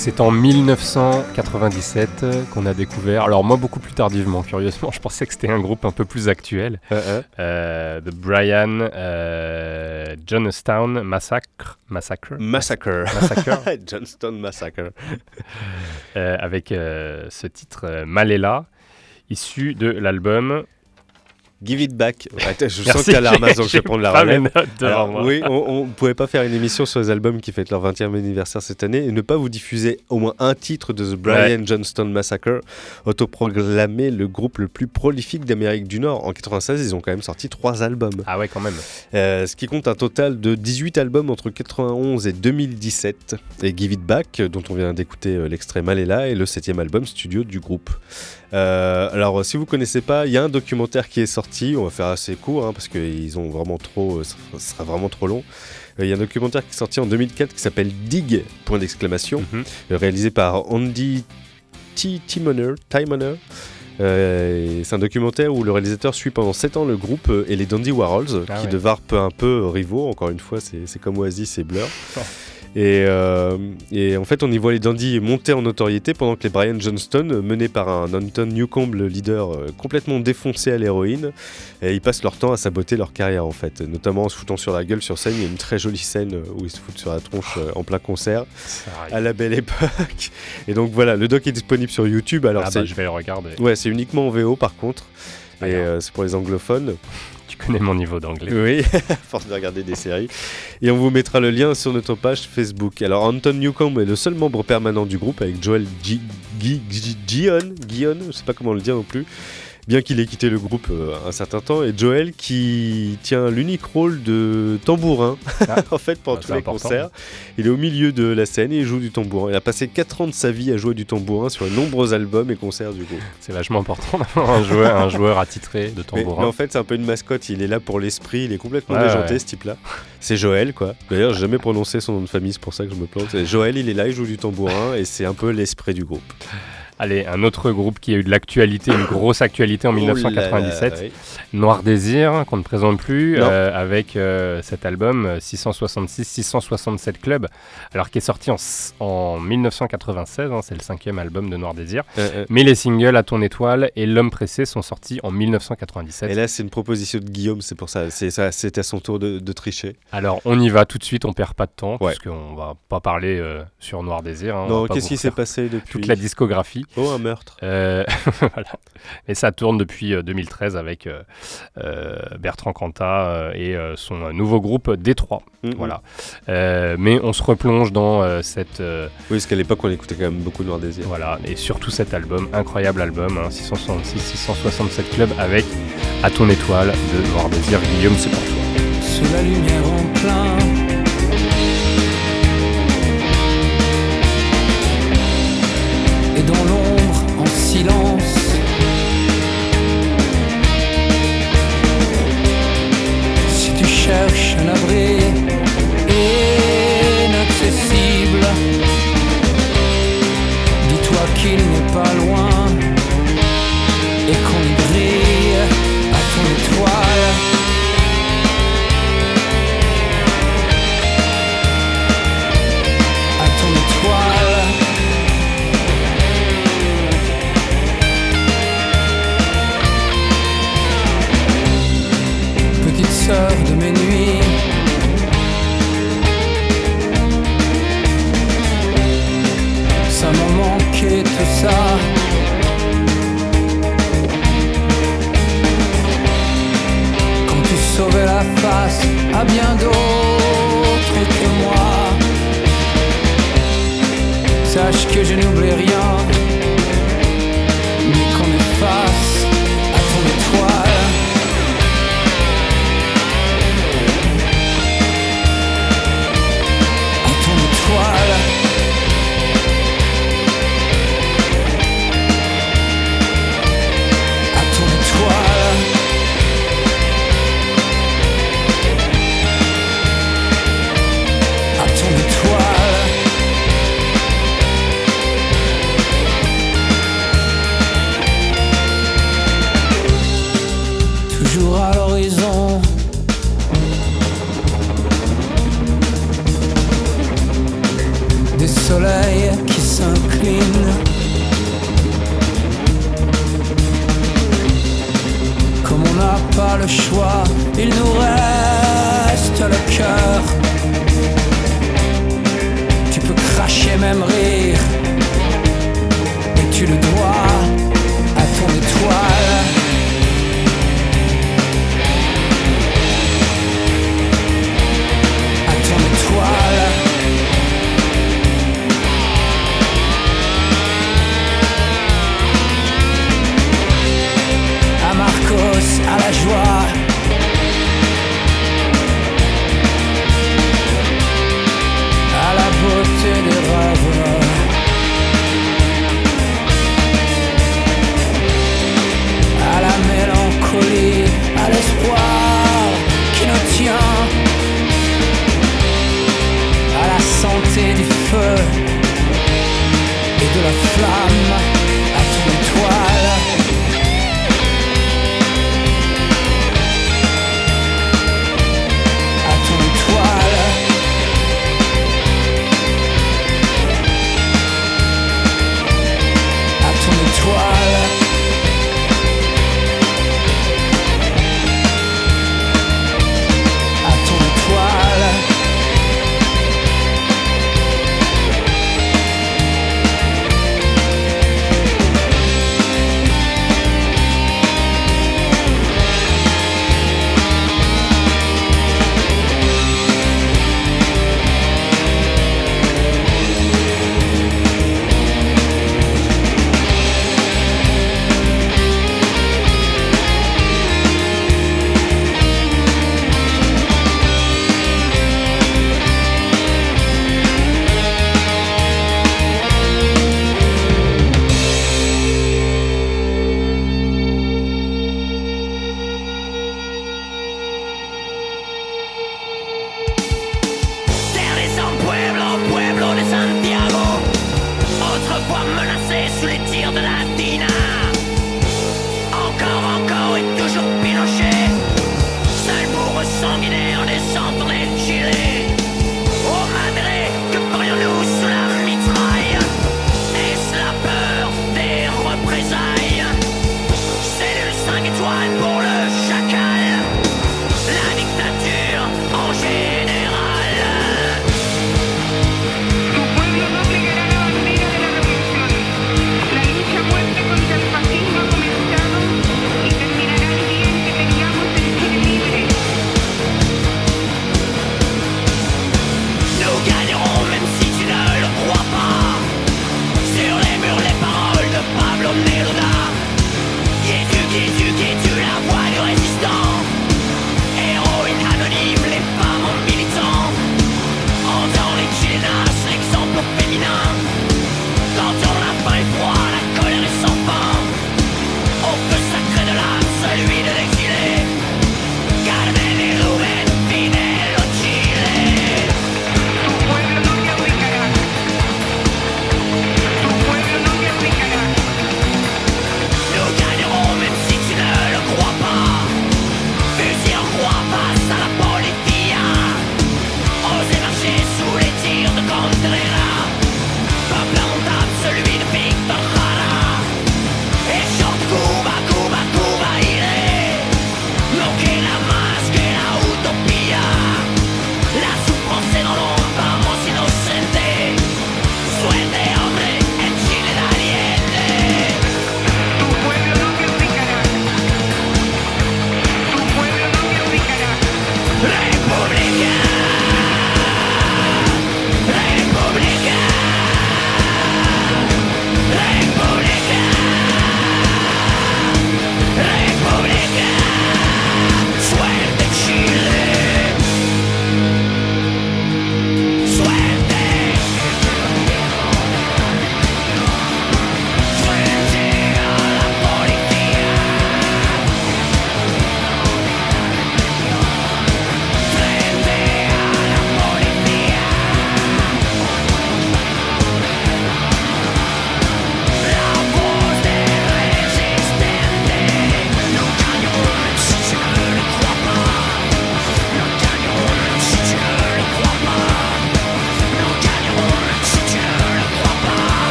C'est en 1997 qu'on a découvert, alors moi beaucoup plus tardivement, curieusement, je pensais que c'était un groupe un peu plus actuel, de Brian Johnstown Massacre. Johnstown Massacre. Avec ce titre Maléla, issu de l'album... Give It Back. Attends, je sens que t'as l'armazon, je vais prendre la relève. Oui, on ne pouvait pas faire une émission sur les albums qui fêtent leur 20e anniversaire cette année et ne pas vous diffuser au moins un titre de The Brian Johnstown Massacre, autoproclamé le groupe le plus prolifique d'Amérique du Nord. En 1996, ils ont quand même sorti 3 albums. Ah ouais, quand même. Ce qui compte un total de 18 albums entre 1991 et 2017. Et Give It Back, dont on vient d'écouter l'extrait Maléla, est le 7e album studio du groupe. Alors si vous connaissez pas, il y a un documentaire qui est sorti, on va faire assez court hein, parce que ils ont vraiment trop, ça sera vraiment trop long. Il y a un documentaire qui est sorti en 2004 qui s'appelle Dig, réalisé par Andy Timoner. C'est un documentaire où le réalisateur suit pendant 7 ans le groupe et les Dandy Warhols qui devinrent un peu rivaux. Encore une fois, c'est comme Oasis et Blur. Et en fait on y voit les Dandy monter en notoriété pendant que les Brian Johnston, menés par un Anton Newcombe, le leader complètement défoncé à l'héroïne, et ils passent leur temps à saboter leur carrière en fait, notamment en se foutant sur la gueule sur scène. Il y a une très jolie scène où ils se foutent sur la tronche en plein concert à la belle époque. Et donc voilà, le doc est disponible sur YouTube. Alors je vais le regarder. Ouais, c'est uniquement en VO par contre, et c'est pour les anglophones. Tu connais mon niveau d'anglais. Oui, à force de regarder des séries. Et on vous mettra le lien sur notre page Facebook. Alors, Anton Newcombe est le seul membre permanent du groupe avec Joel Guion, je ne sais pas comment le dire non plus, bien qu'il ait quitté le groupe un certain temps. Et Joel qui tient l'unique rôle de tambourin, en fait, pendant tous les concerts. Il est au milieu de la scène et il joue du tambourin. Il a passé 4 ans de sa vie à jouer du tambourin sur de nombreux albums et concerts du groupe. C'est vachement important d'avoir un joueur attitré de tambourin. Mais en fait, c'est un peu une mascotte. Il est là pour l'esprit, il est complètement déjanté, ce type-là. C'est Joel, quoi. D'ailleurs, j'ai jamais prononcé son nom de famille, c'est pour ça que je me plante. Et Joel, il est là, il joue du tambourin et c'est un peu l'esprit du groupe. Allez, un autre groupe qui a eu de l'actualité, une grosse actualité en 1997, Noir Désir, qu'on ne présente plus, avec cet album 666-667 Club, alors qui est sorti en 1996, hein, c'est le 5e album de Noir Désir, mais les singles À ton étoile et L'homme pressé sont sortis en 1997. Et là c'est une proposition de Guillaume, c'est pour ça, c'est à son tour de tricher. Alors on y va tout de suite, on perd pas de temps, parce qu'on va pas parler sur Noir Désir. Hein, non, qu'est-ce qui s'est passé depuis toute la discographie. Oh, un meurtre. Voilà. Et ça tourne depuis 2013 avec Bertrand Cantat et son nouveau groupe D3. Voilà. Mais on se replonge dans cette... Oui, parce qu'à l'époque, on écoutait quand même beaucoup Noir Désir. Voilà, et surtout cet album, incroyable album, hein, 666-667 Club avec À ton étoile de Noir Désir. Guillaume, c'est pour toi. Sous la lumière en plein... Si tu cherches un abri inaccessible, dis-toi qu'il n'est pas loin et qu'on y brille à ton étoile. À ton étoile. De mes nuits, ça m'en manquait tout ça. Quand tu sauvais la face à bien d'autres que moi, sache que je n'oublie rien, mais qu'on efface à ton étoile. Soleil qui s'incline comme on n'a pas le choix, il nous reste le cœur. Tu peux cracher, même rire, et tu le dois à ton étoile. À ton étoile. À la joie. la flamme à toute étoile. À toute étoile. À toute étoile. À toute étoile.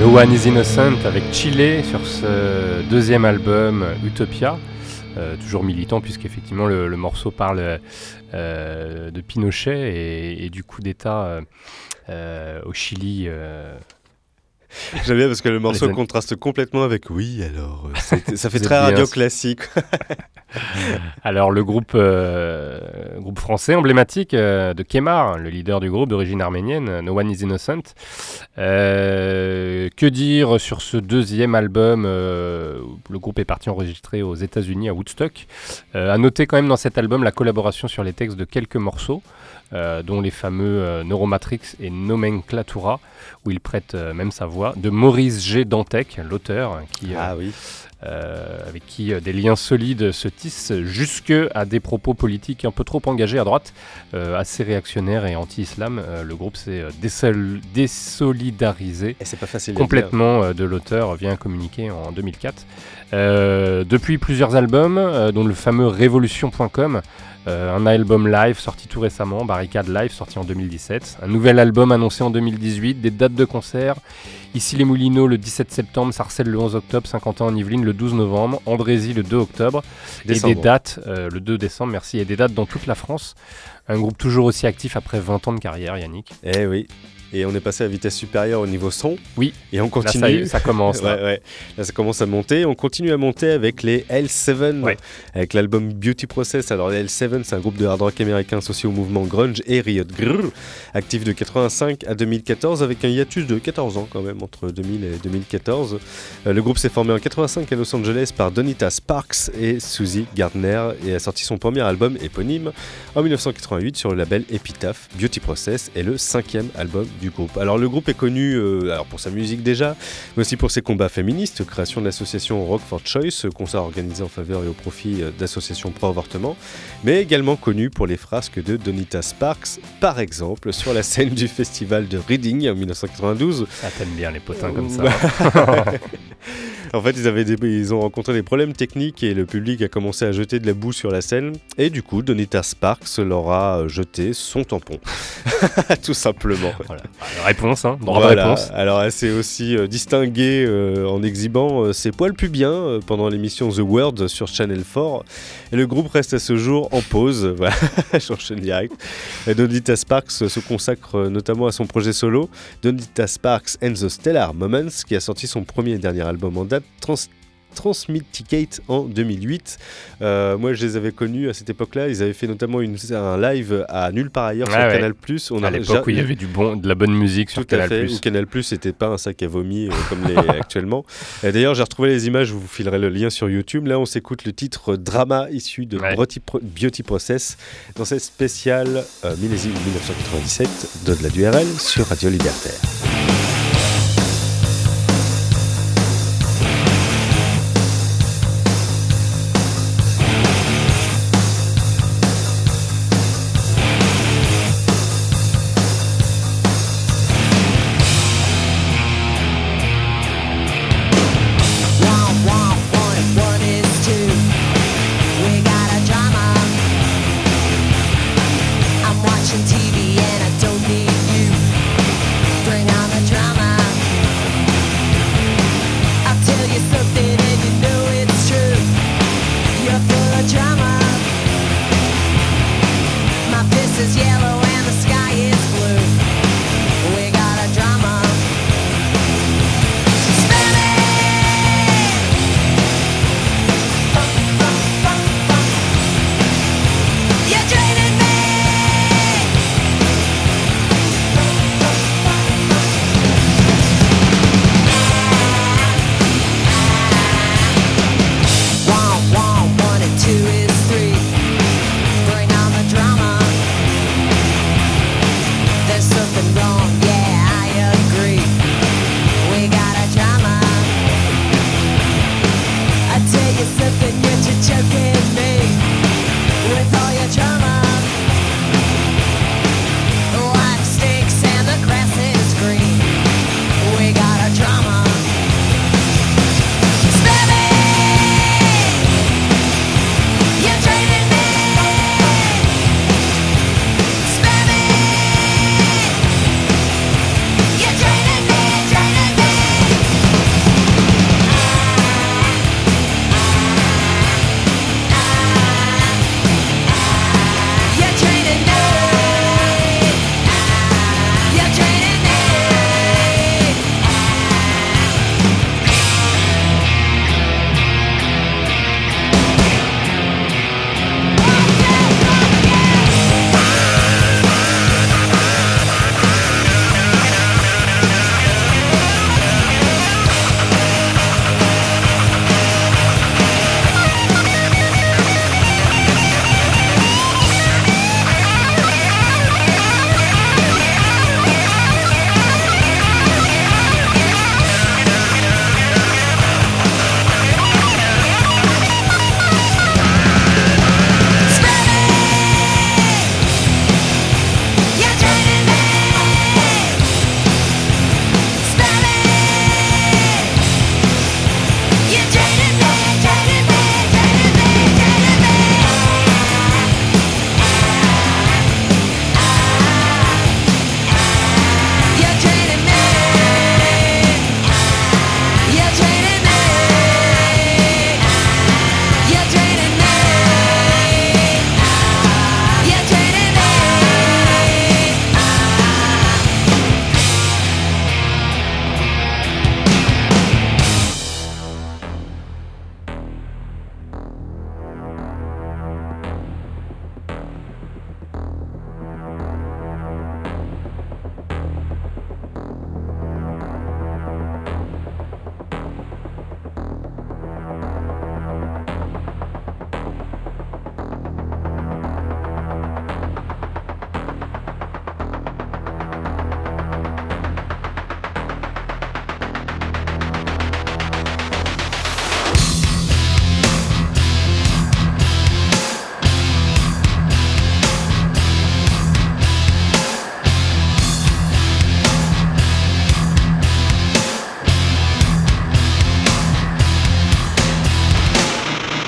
No One Is Innocent avec Chile sur ce deuxième album Utopia, toujours militant puisqu'effectivement le morceau parle de Pinochet et du coup d'État au Chili. J'aime bien parce que le morceau contraste complètement avec « Oui, alors ». Ça fait très radio classique. Alors, le groupe français emblématique de Kemar, le leader du groupe d'origine arménienne, No One Is Innocent. Que dire sur ce deuxième album? Le groupe est parti enregistrer aux États-Unis à Woodstock. À noter quand même dans cet album la collaboration sur les textes de quelques morceaux, dont les fameux Neuromatrix et Nomenclatura, où il prête même sa voix, de Maurice G. Dantec, l'auteur, qui... avec qui des liens solides se tissent jusque à des propos politiques un peu trop engagés à droite, assez réactionnaires et anti-islam. Le groupe s'est désolidarisé complètement de l'auteur via un communiqué en 2004. Depuis plusieurs albums, dont le fameux Révolution.com, un album live sorti tout récemment, Barricade Live sorti en 2017, un nouvel album annoncé en 2018, des dates de concert, Ici les Moulineaux le 17 septembre, Sarcelles le 11 octobre, Saint-Quentin-en-Yvelines le 12 novembre, Andrézy le 2 octobre, et des dates le 2 décembre, merci, et des dates dans toute la France. Un groupe toujours aussi actif après 20 ans de carrière, Yannick. Eh oui. Et on est passé à vitesse supérieure au niveau son. Oui. Et on continue. Là, ça commence. Là. Ouais. Là, ça commence à monter. On continue à monter avec les L7, ouais, avec l'album Beauty Process. Alors, les L7, c'est un groupe de hard rock américain associé au mouvement grunge et riot grrr, actif de 85 à 2014, avec un hiatus de 14 ans quand même entre 2000 et 2014. Le groupe s'est formé en 85 à Los Angeles par Donita Sparks et Susie Gardner et a sorti son premier album éponyme en 1988 sur le label Epitaph. Beauty Process est le 5e album du groupe. Alors le groupe est connu alors pour sa musique déjà, mais aussi pour ses combats féministes, création de l'association Rock for Choice, concert organisé en faveur et au profit d'associations pro-avortement, mais également connu pour les frasques de Donita Sparks, par exemple sur la scène du festival de Reading en 1992. Ah, t'aimes bien les potins comme ça. En fait, ils ont rencontré des problèmes techniques et le public a commencé à jeter de la boue sur la scène. Et du coup, Donita Sparks leur a jeté son tampon. Tout simplement. Voilà. Réponse, hein. Bravo, voilà. Réponse. Alors, elle s'est aussi distinguée en exhibant ses poils pubiens pendant l'émission The World sur Channel 4. Et le groupe reste à ce jour en pause. Voilà, j'enchaîne direct. Et Donita Sparks se consacre notamment à son projet solo, Donita Sparks and the Stellar Moments, qui a sorti son premier et dernier album en date, Transmithicate en 2008. Moi je les avais connus à cette époque-là, ils avaient fait notamment un live à Nulle Part Ailleurs sur Canal Plus. À l'époque où il y avait de la bonne musique sur Canal Plus. Tout à fait, où Canal Plus n'était pas un sac à vomi comme actuellement. Et d'ailleurs j'ai retrouvé les images, je vous filerai le lien sur YouTube. Là on s'écoute le titre Drama issu de Beauty Process dans cette spéciale millésime 1997 de la DURL sur Radio Libertaire. TV and I don't need you. Bring on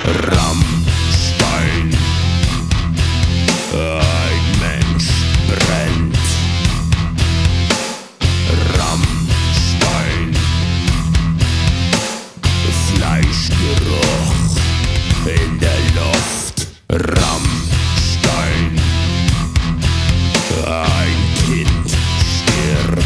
Rammstein. Ein Mensch brennt. Rammstein. Fleischgeruch in der Luft. Rammstein. Ein Kind stirbt.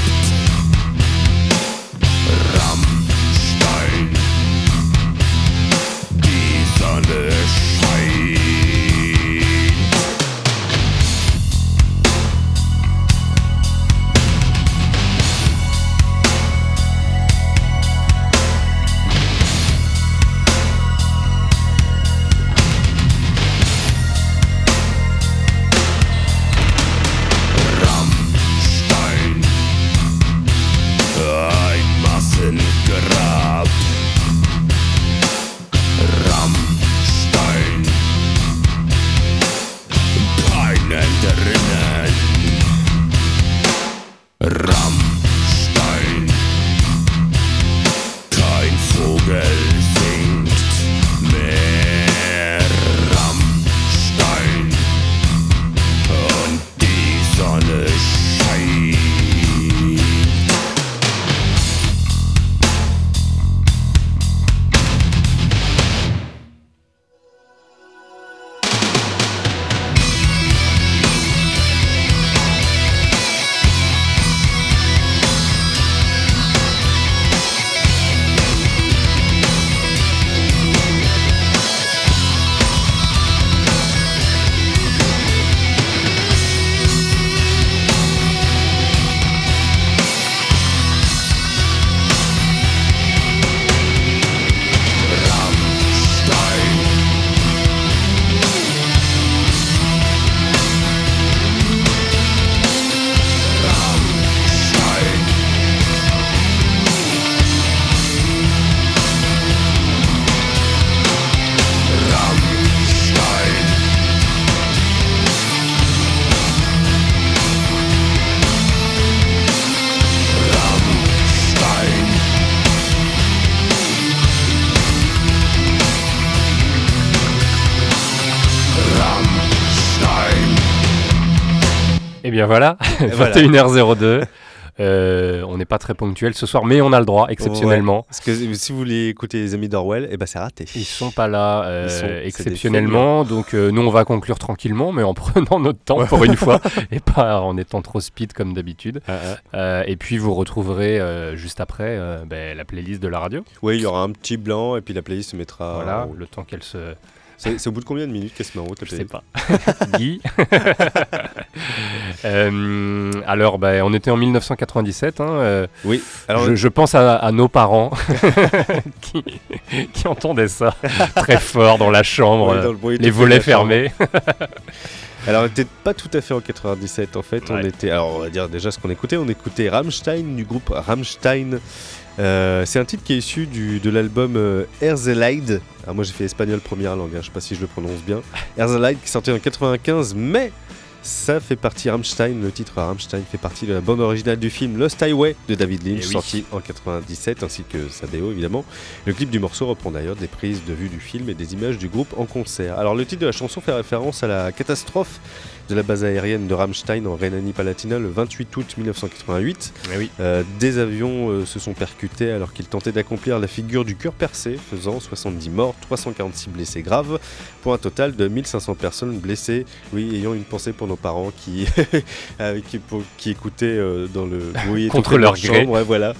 Eh bien voilà, 21h02, on n'est pas très ponctuel ce soir, mais on a le droit, exceptionnellement. Ouais, parce que si vous voulez écouter les amis d'Orwell, eh ben c'est raté. Ils ne sont pas là, exceptionnellement, donc nous on va conclure tranquillement, mais en prenant notre temps pour une fois, et pas en étant trop speed comme d'habitude. Et puis vous retrouverez juste après la playlist de la radio. Oui, il y aura un petit blanc, et puis la playlist se mettra... Voilà, le temps qu'elle se... C'est au bout de combien de minutes qu'elle se met en route? Je sais pas. Guy. Alors, on était en 1997. Oui. Alors, je pense à nos parents qui entendaient ça très fort dans la chambre, dans les volets fermés. Alors, on n'était pas tout à fait en 97 en fait. Ouais. On va dire déjà ce qu'on écoutait. On écoutait Rammstein du groupe Rammstein. C'est un titre qui est issu de l'album Herzeleid. Alors moi j'ai fait espagnol première langue, je sais pas si je le prononce bien. Herzeleid qui est sorti en 95, mais ça fait partie Rammstein, le titre Rammstein fait partie de la bande originale du film Lost Highway de David Lynch, sorti en 97, ainsi que sa déo évidemment. Le clip du morceau reprend d'ailleurs des prises de vue du film et des images du groupe en concert. Alors le titre de la chanson fait référence à la catastrophe de la base aérienne de Rammstein en Rhénanie-Palatinat le 28 août 1988. Des avions se sont percutés alors qu'ils tentaient d'accomplir la figure du cœur percé, faisant 70 morts, 346 blessés graves, pour un total de 1500 personnes blessées. Oui, ayant une pensée pour nos parents qui écoutaient dans le bruit contre leur gré. Ouais, voilà.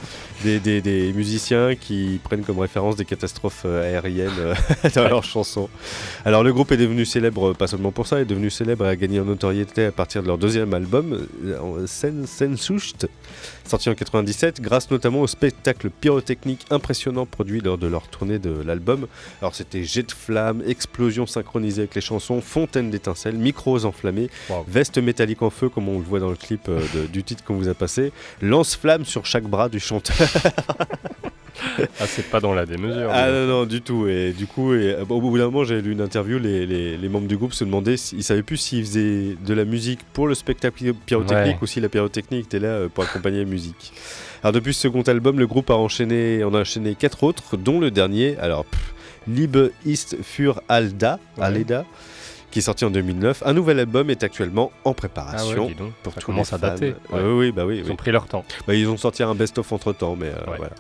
Des musiciens qui prennent comme référence des catastrophes aériennes dans leurs chansons. Alors le groupe est devenu célèbre, pas seulement pour ça, est devenu célèbre et a gagné en notoriété à partir de leur deuxième album, Sensucht, sorti en 97, grâce notamment au spectacle pyrotechnique impressionnant produit lors de leur tournée de l'album. Alors c'était jet de flammes, explosions synchronisées avec les chansons, fontaines d'étincelles, micros enflammés, vestes métalliques en feu comme on le voit dans le clip du titre qu'on vous a passé, lance-flammes sur chaque bras du chanteur. Ah, c'est pas dans la démesure. Ah non du tout. Et du coup, au bout d'un moment, j'ai lu une interview, les membres du groupe se demandaient, ils savaient plus s'ils faisaient de la musique pour le spectacle pyrotechnique ou si la pyrotechnique était là pour accompagner la musique. Alors depuis ce second album, le groupe a enchaîné 4 autres, dont le dernier. Alors Liebe ist für Alda, ouais. Aleda, qui est sorti en 2009. Un nouvel album est actuellement en préparation. Ah ouais, dis donc, pour ça commence à dater. Ouais. Oui, bah oui, ils ont pris leur temps. Bah, ils ont sorti un best-of entre-temps, mais voilà.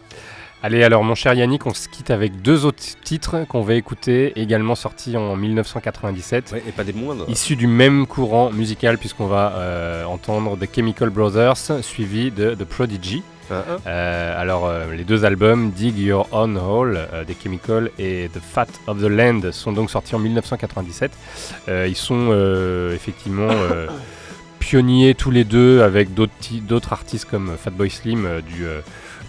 Allez, alors mon cher Yannick, on se quitte avec deux autres titres qu'on va écouter, également sortis en 1997. Ouais, et pas des moindres. Issus du même courant musical, puisqu'on va entendre The Chemical Brothers, suivi de The Prodigy. Les deux albums Dig Your Own Hole des Chemical et The Fat of the Land sont donc sortis en 1997. Ils sont effectivement... pionniers tous les deux avec d'autres artistes comme Fatboy Slim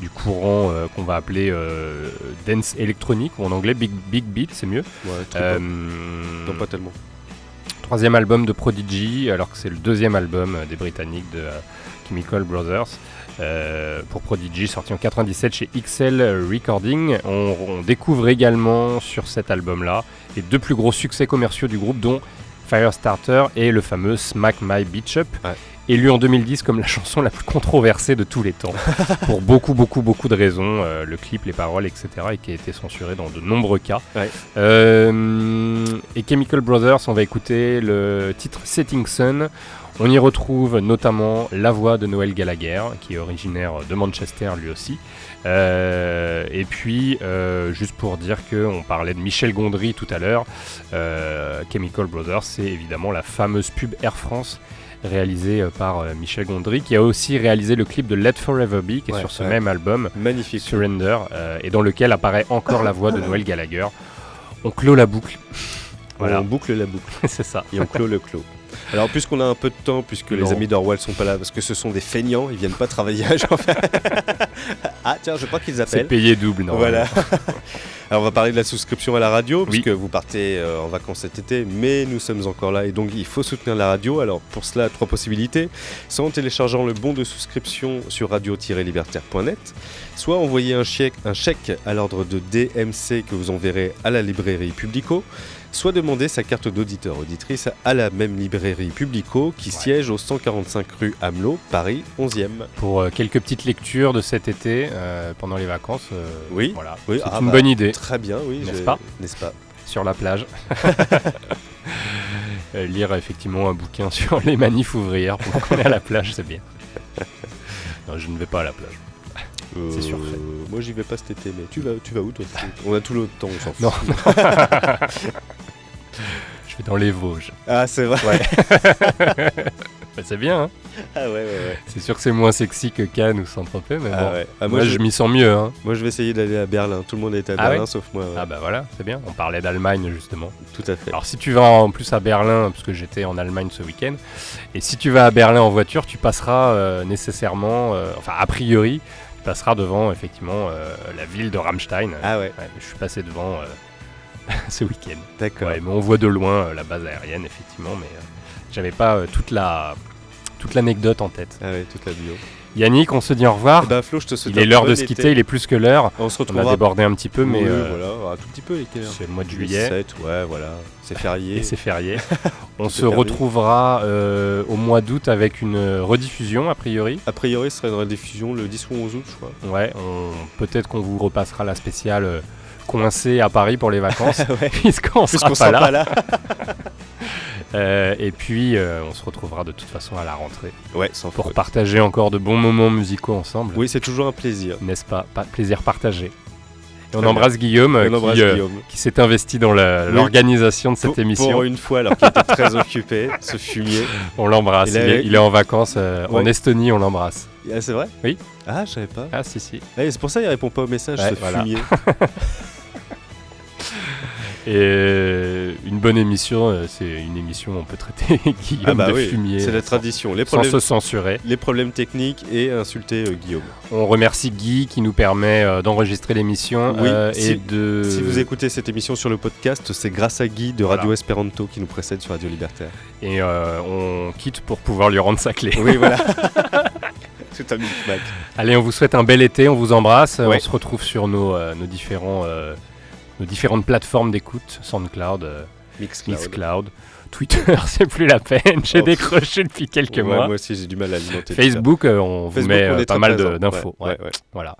du courant qu'on va appeler dance électronique, ou en anglais big beat, c'est mieux. Ouais, non, pas tellement. Troisième album de Prodigy, alors que c'est le deuxième album des Britanniques de Chemical Brothers. Pour Prodigy, sorti en 97 chez XL Recording. On découvre également sur cet album-là les deux plus gros succès commerciaux du groupe, dont Firestarter et le fameux Smack My Bitch Up, ouais. Élu en 2010 comme la chanson la plus controversée de tous les temps, pour beaucoup de raisons, le clip, les paroles, etc., et qui a été censuré dans de nombreux cas. Ouais. Et Chemical Brothers, on va écouter le titre Setting Sun. On y retrouve notamment la voix de Noel Gallagher, qui est originaire de Manchester lui aussi. Et puis, juste pour dire qu'on parlait de Michel Gondry tout à l'heure, Chemical Brothers, c'est évidemment la fameuse pub Air France réalisée par Michel Gondry, qui a aussi réalisé le clip de Let Forever Be, qui est sur ce même album, magnifique. Surrender, et dans lequel apparaît encore la voix de Noel Gallagher. On clôt la boucle. Voilà. On boucle la boucle. C'est ça. Et on clôt le clos. Alors, puisqu'on a un peu de temps, puisque les amis d'Orwell sont pas là, parce que ce sont des feignants, ils viennent pas travailler à genre... Ah, tiens, je crois qu'ils appellent. C'est payé double, normalement. Voilà. Alors, on va parler de la souscription à la radio, puisque vous partez en vacances cet été, mais nous sommes encore là, et donc il faut soutenir la radio. Alors, pour cela, trois possibilités. Soit en téléchargeant le bon de souscription sur radio-libertaire.net, soit envoyer un chèque à l'ordre de DMC que vous enverrez à la librairie Publico, soit demander sa carte d'auditeur-auditrice à la même librairie Publico qui siège au 145 rue Amelot, Paris 11e. Pour quelques petites lectures de cet été pendant les vacances, voilà. Oui, c'est une bonne idée. Très bien, oui. N'est-ce pas sur la plage. Lire effectivement un bouquin sur les manifs ouvrières pour qu'on est à la plage, c'est bien. Non, je ne vais pas à la plage. C'est sûr. Moi j'y vais pas cet été, mais tu vas où toi? On a tout le temps, on s'en fout. Non. Je vais dans les Vosges. Ah, c'est vrai. Ouais. Bah, c'est bien, hein. Ah ouais. C'est sûr que c'est moins sexy que Cannes ou Saint-Tropez, mais bon. Ouais. Ah, moi je m'y sens mieux, hein. Moi je vais essayer d'aller à Berlin. Tout le monde est à Berlin sauf moi. Ouais. Ah bah voilà, c'est bien. On parlait d'Allemagne justement. Tout à fait. Alors si tu vas en plus à Berlin, parce que j'étais en Allemagne ce week-end, et si tu vas à Berlin en voiture, tu passeras nécessairement, enfin a priori, passera devant effectivement la ville de Rammstein. Ah ouais. Je suis passé devant ce week-end. D'accord. Ouais, mais on voit de loin la base aérienne effectivement, mais j'avais pas toute l'anecdote en tête. Ah ouais, toute la bio. Yannick, on se dit au revoir. Bah Flo, je te souhaite. Il est l'heure de se quitter, il est plus que l'heure. On se retrouve. On a débordé un petit peu, mais voilà, un tout petit peu. C'est le mois de juillet. 7, ouais, voilà. C'est férié. Et c'est férié. On se retrouvera au mois d'août avec une rediffusion, a priori. A priori, ce serait une rediffusion le 10 ou 11 août, je crois. Ouais, peut-être qu'on vous repassera la spéciale coincée à Paris pour les vacances, puisqu'on sera pas là. Et puis on se retrouvera de toute façon à la rentrée pour partager encore de bons moments musicaux ensemble. Oui, c'est toujours un plaisir. N'est-ce pas? Plaisir partagé. Et on embrasse Guillaume, qui s'est investi dans l'organisation de cette émission. Pour une fois, alors qu'il était très occupé, ce fumier. On l'embrasse, il est en vacances en Estonie, on l'embrasse. Ah, c'est vrai? Oui. Ah, je savais pas. Ah, si. Et c'est pour ça qu'il répond pas aux messages, fumier. Et une bonne émission, c'est une émission où on peut traiter Guillaume de fumier. C'est la tradition. Sans se censurer. Les problèmes techniques et insulter Guillaume. On remercie Guy qui nous permet d'enregistrer l'émission. Oui, si vous écoutez cette émission sur le podcast, c'est grâce à Guy de Radio Esperanto qui nous précède sur Radio Libertaire. Et on quitte pour pouvoir lui rendre sa clé. Oui, voilà. Tout un micmac. Allez, on vous souhaite un bel été, on vous embrasse. Ouais. On se retrouve sur nos différentes plateformes d'écoute, SoundCloud, Mixcloud. Twitter, c'est plus la peine, j'ai décroché depuis quelques mois. Moi aussi, j'ai du mal à alimenter. Facebook, on vous met pas mal d'infos. Ouais. Voilà.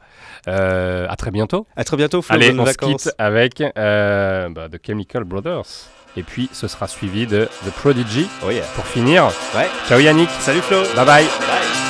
À très bientôt. À très bientôt, Flo. Allez, on se quitte avec The Chemical Brothers. Et puis, ce sera suivi de The Prodigy pour finir. Ouais. Ciao Yannick. Salut Flo. Bye bye. Bye.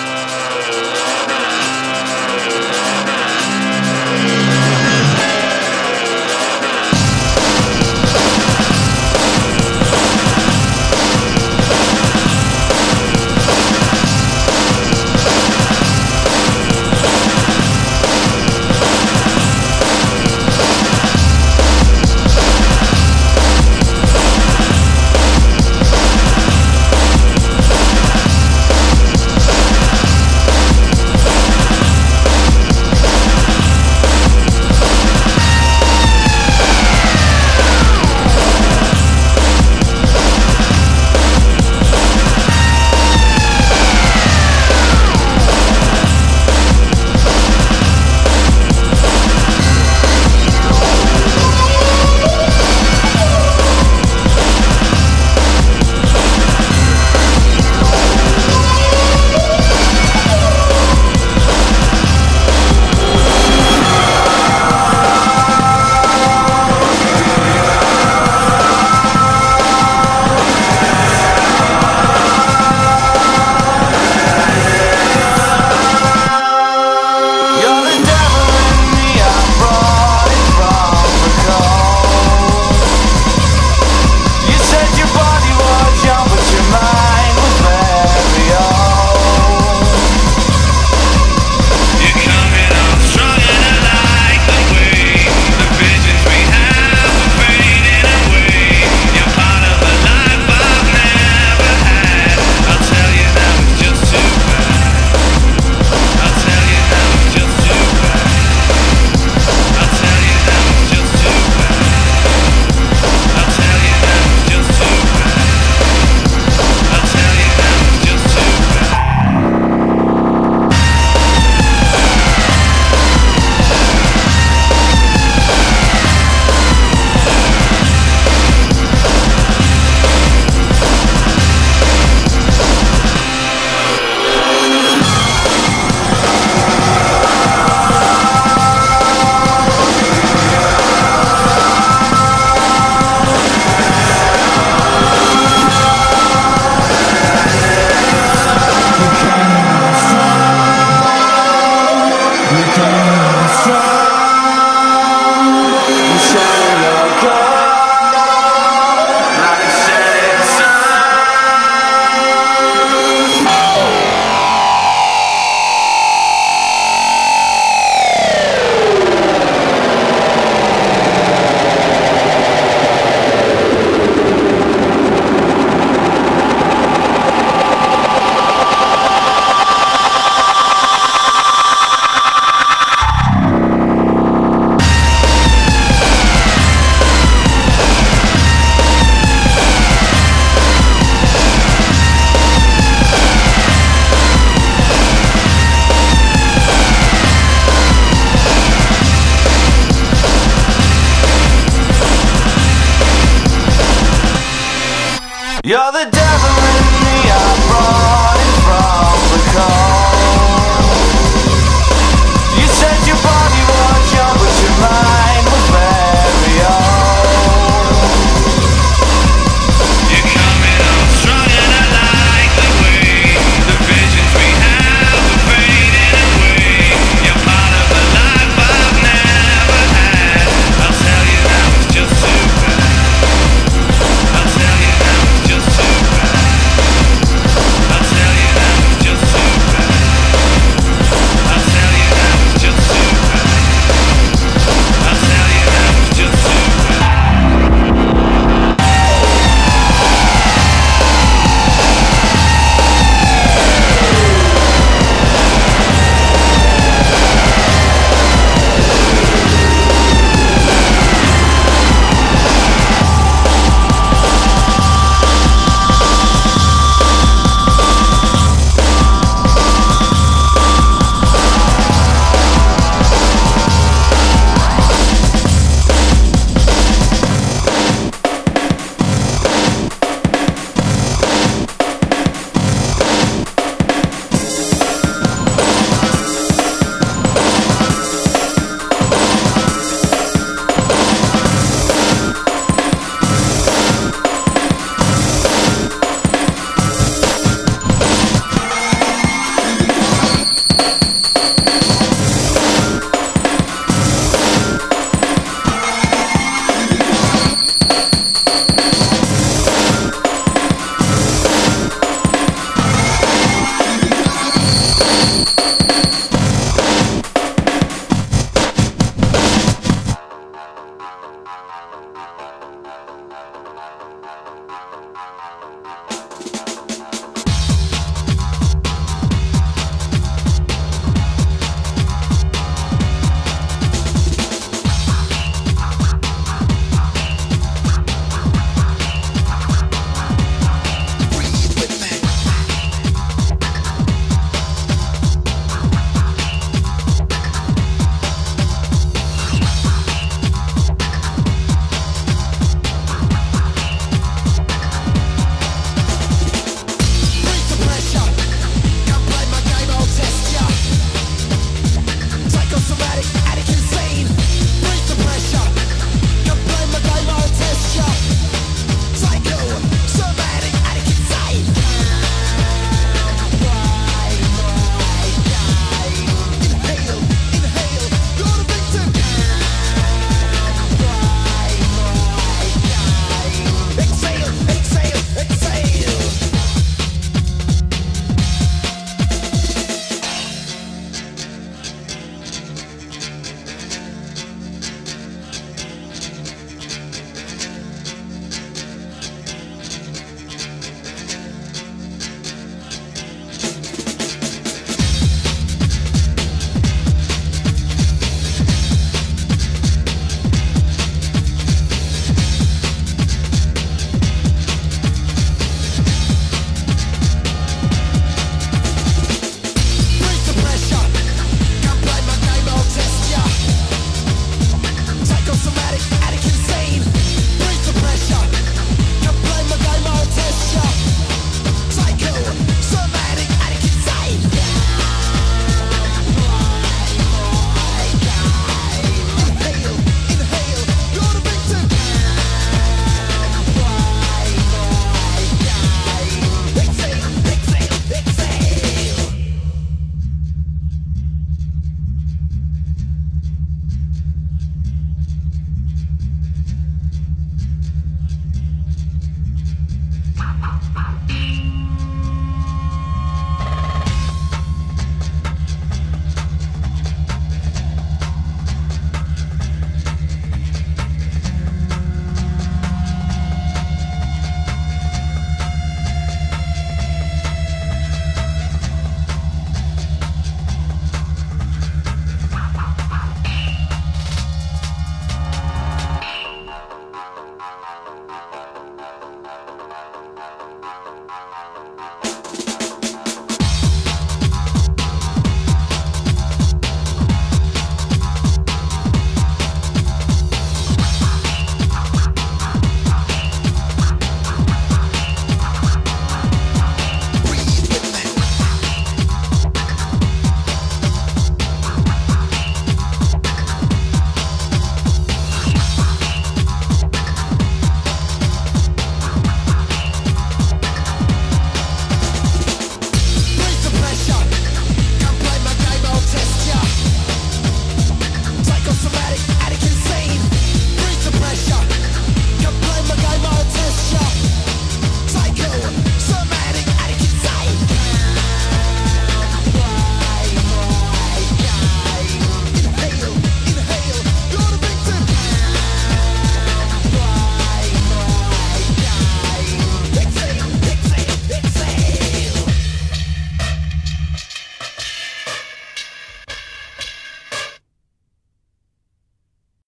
You're the devil in me, I brought it from the car.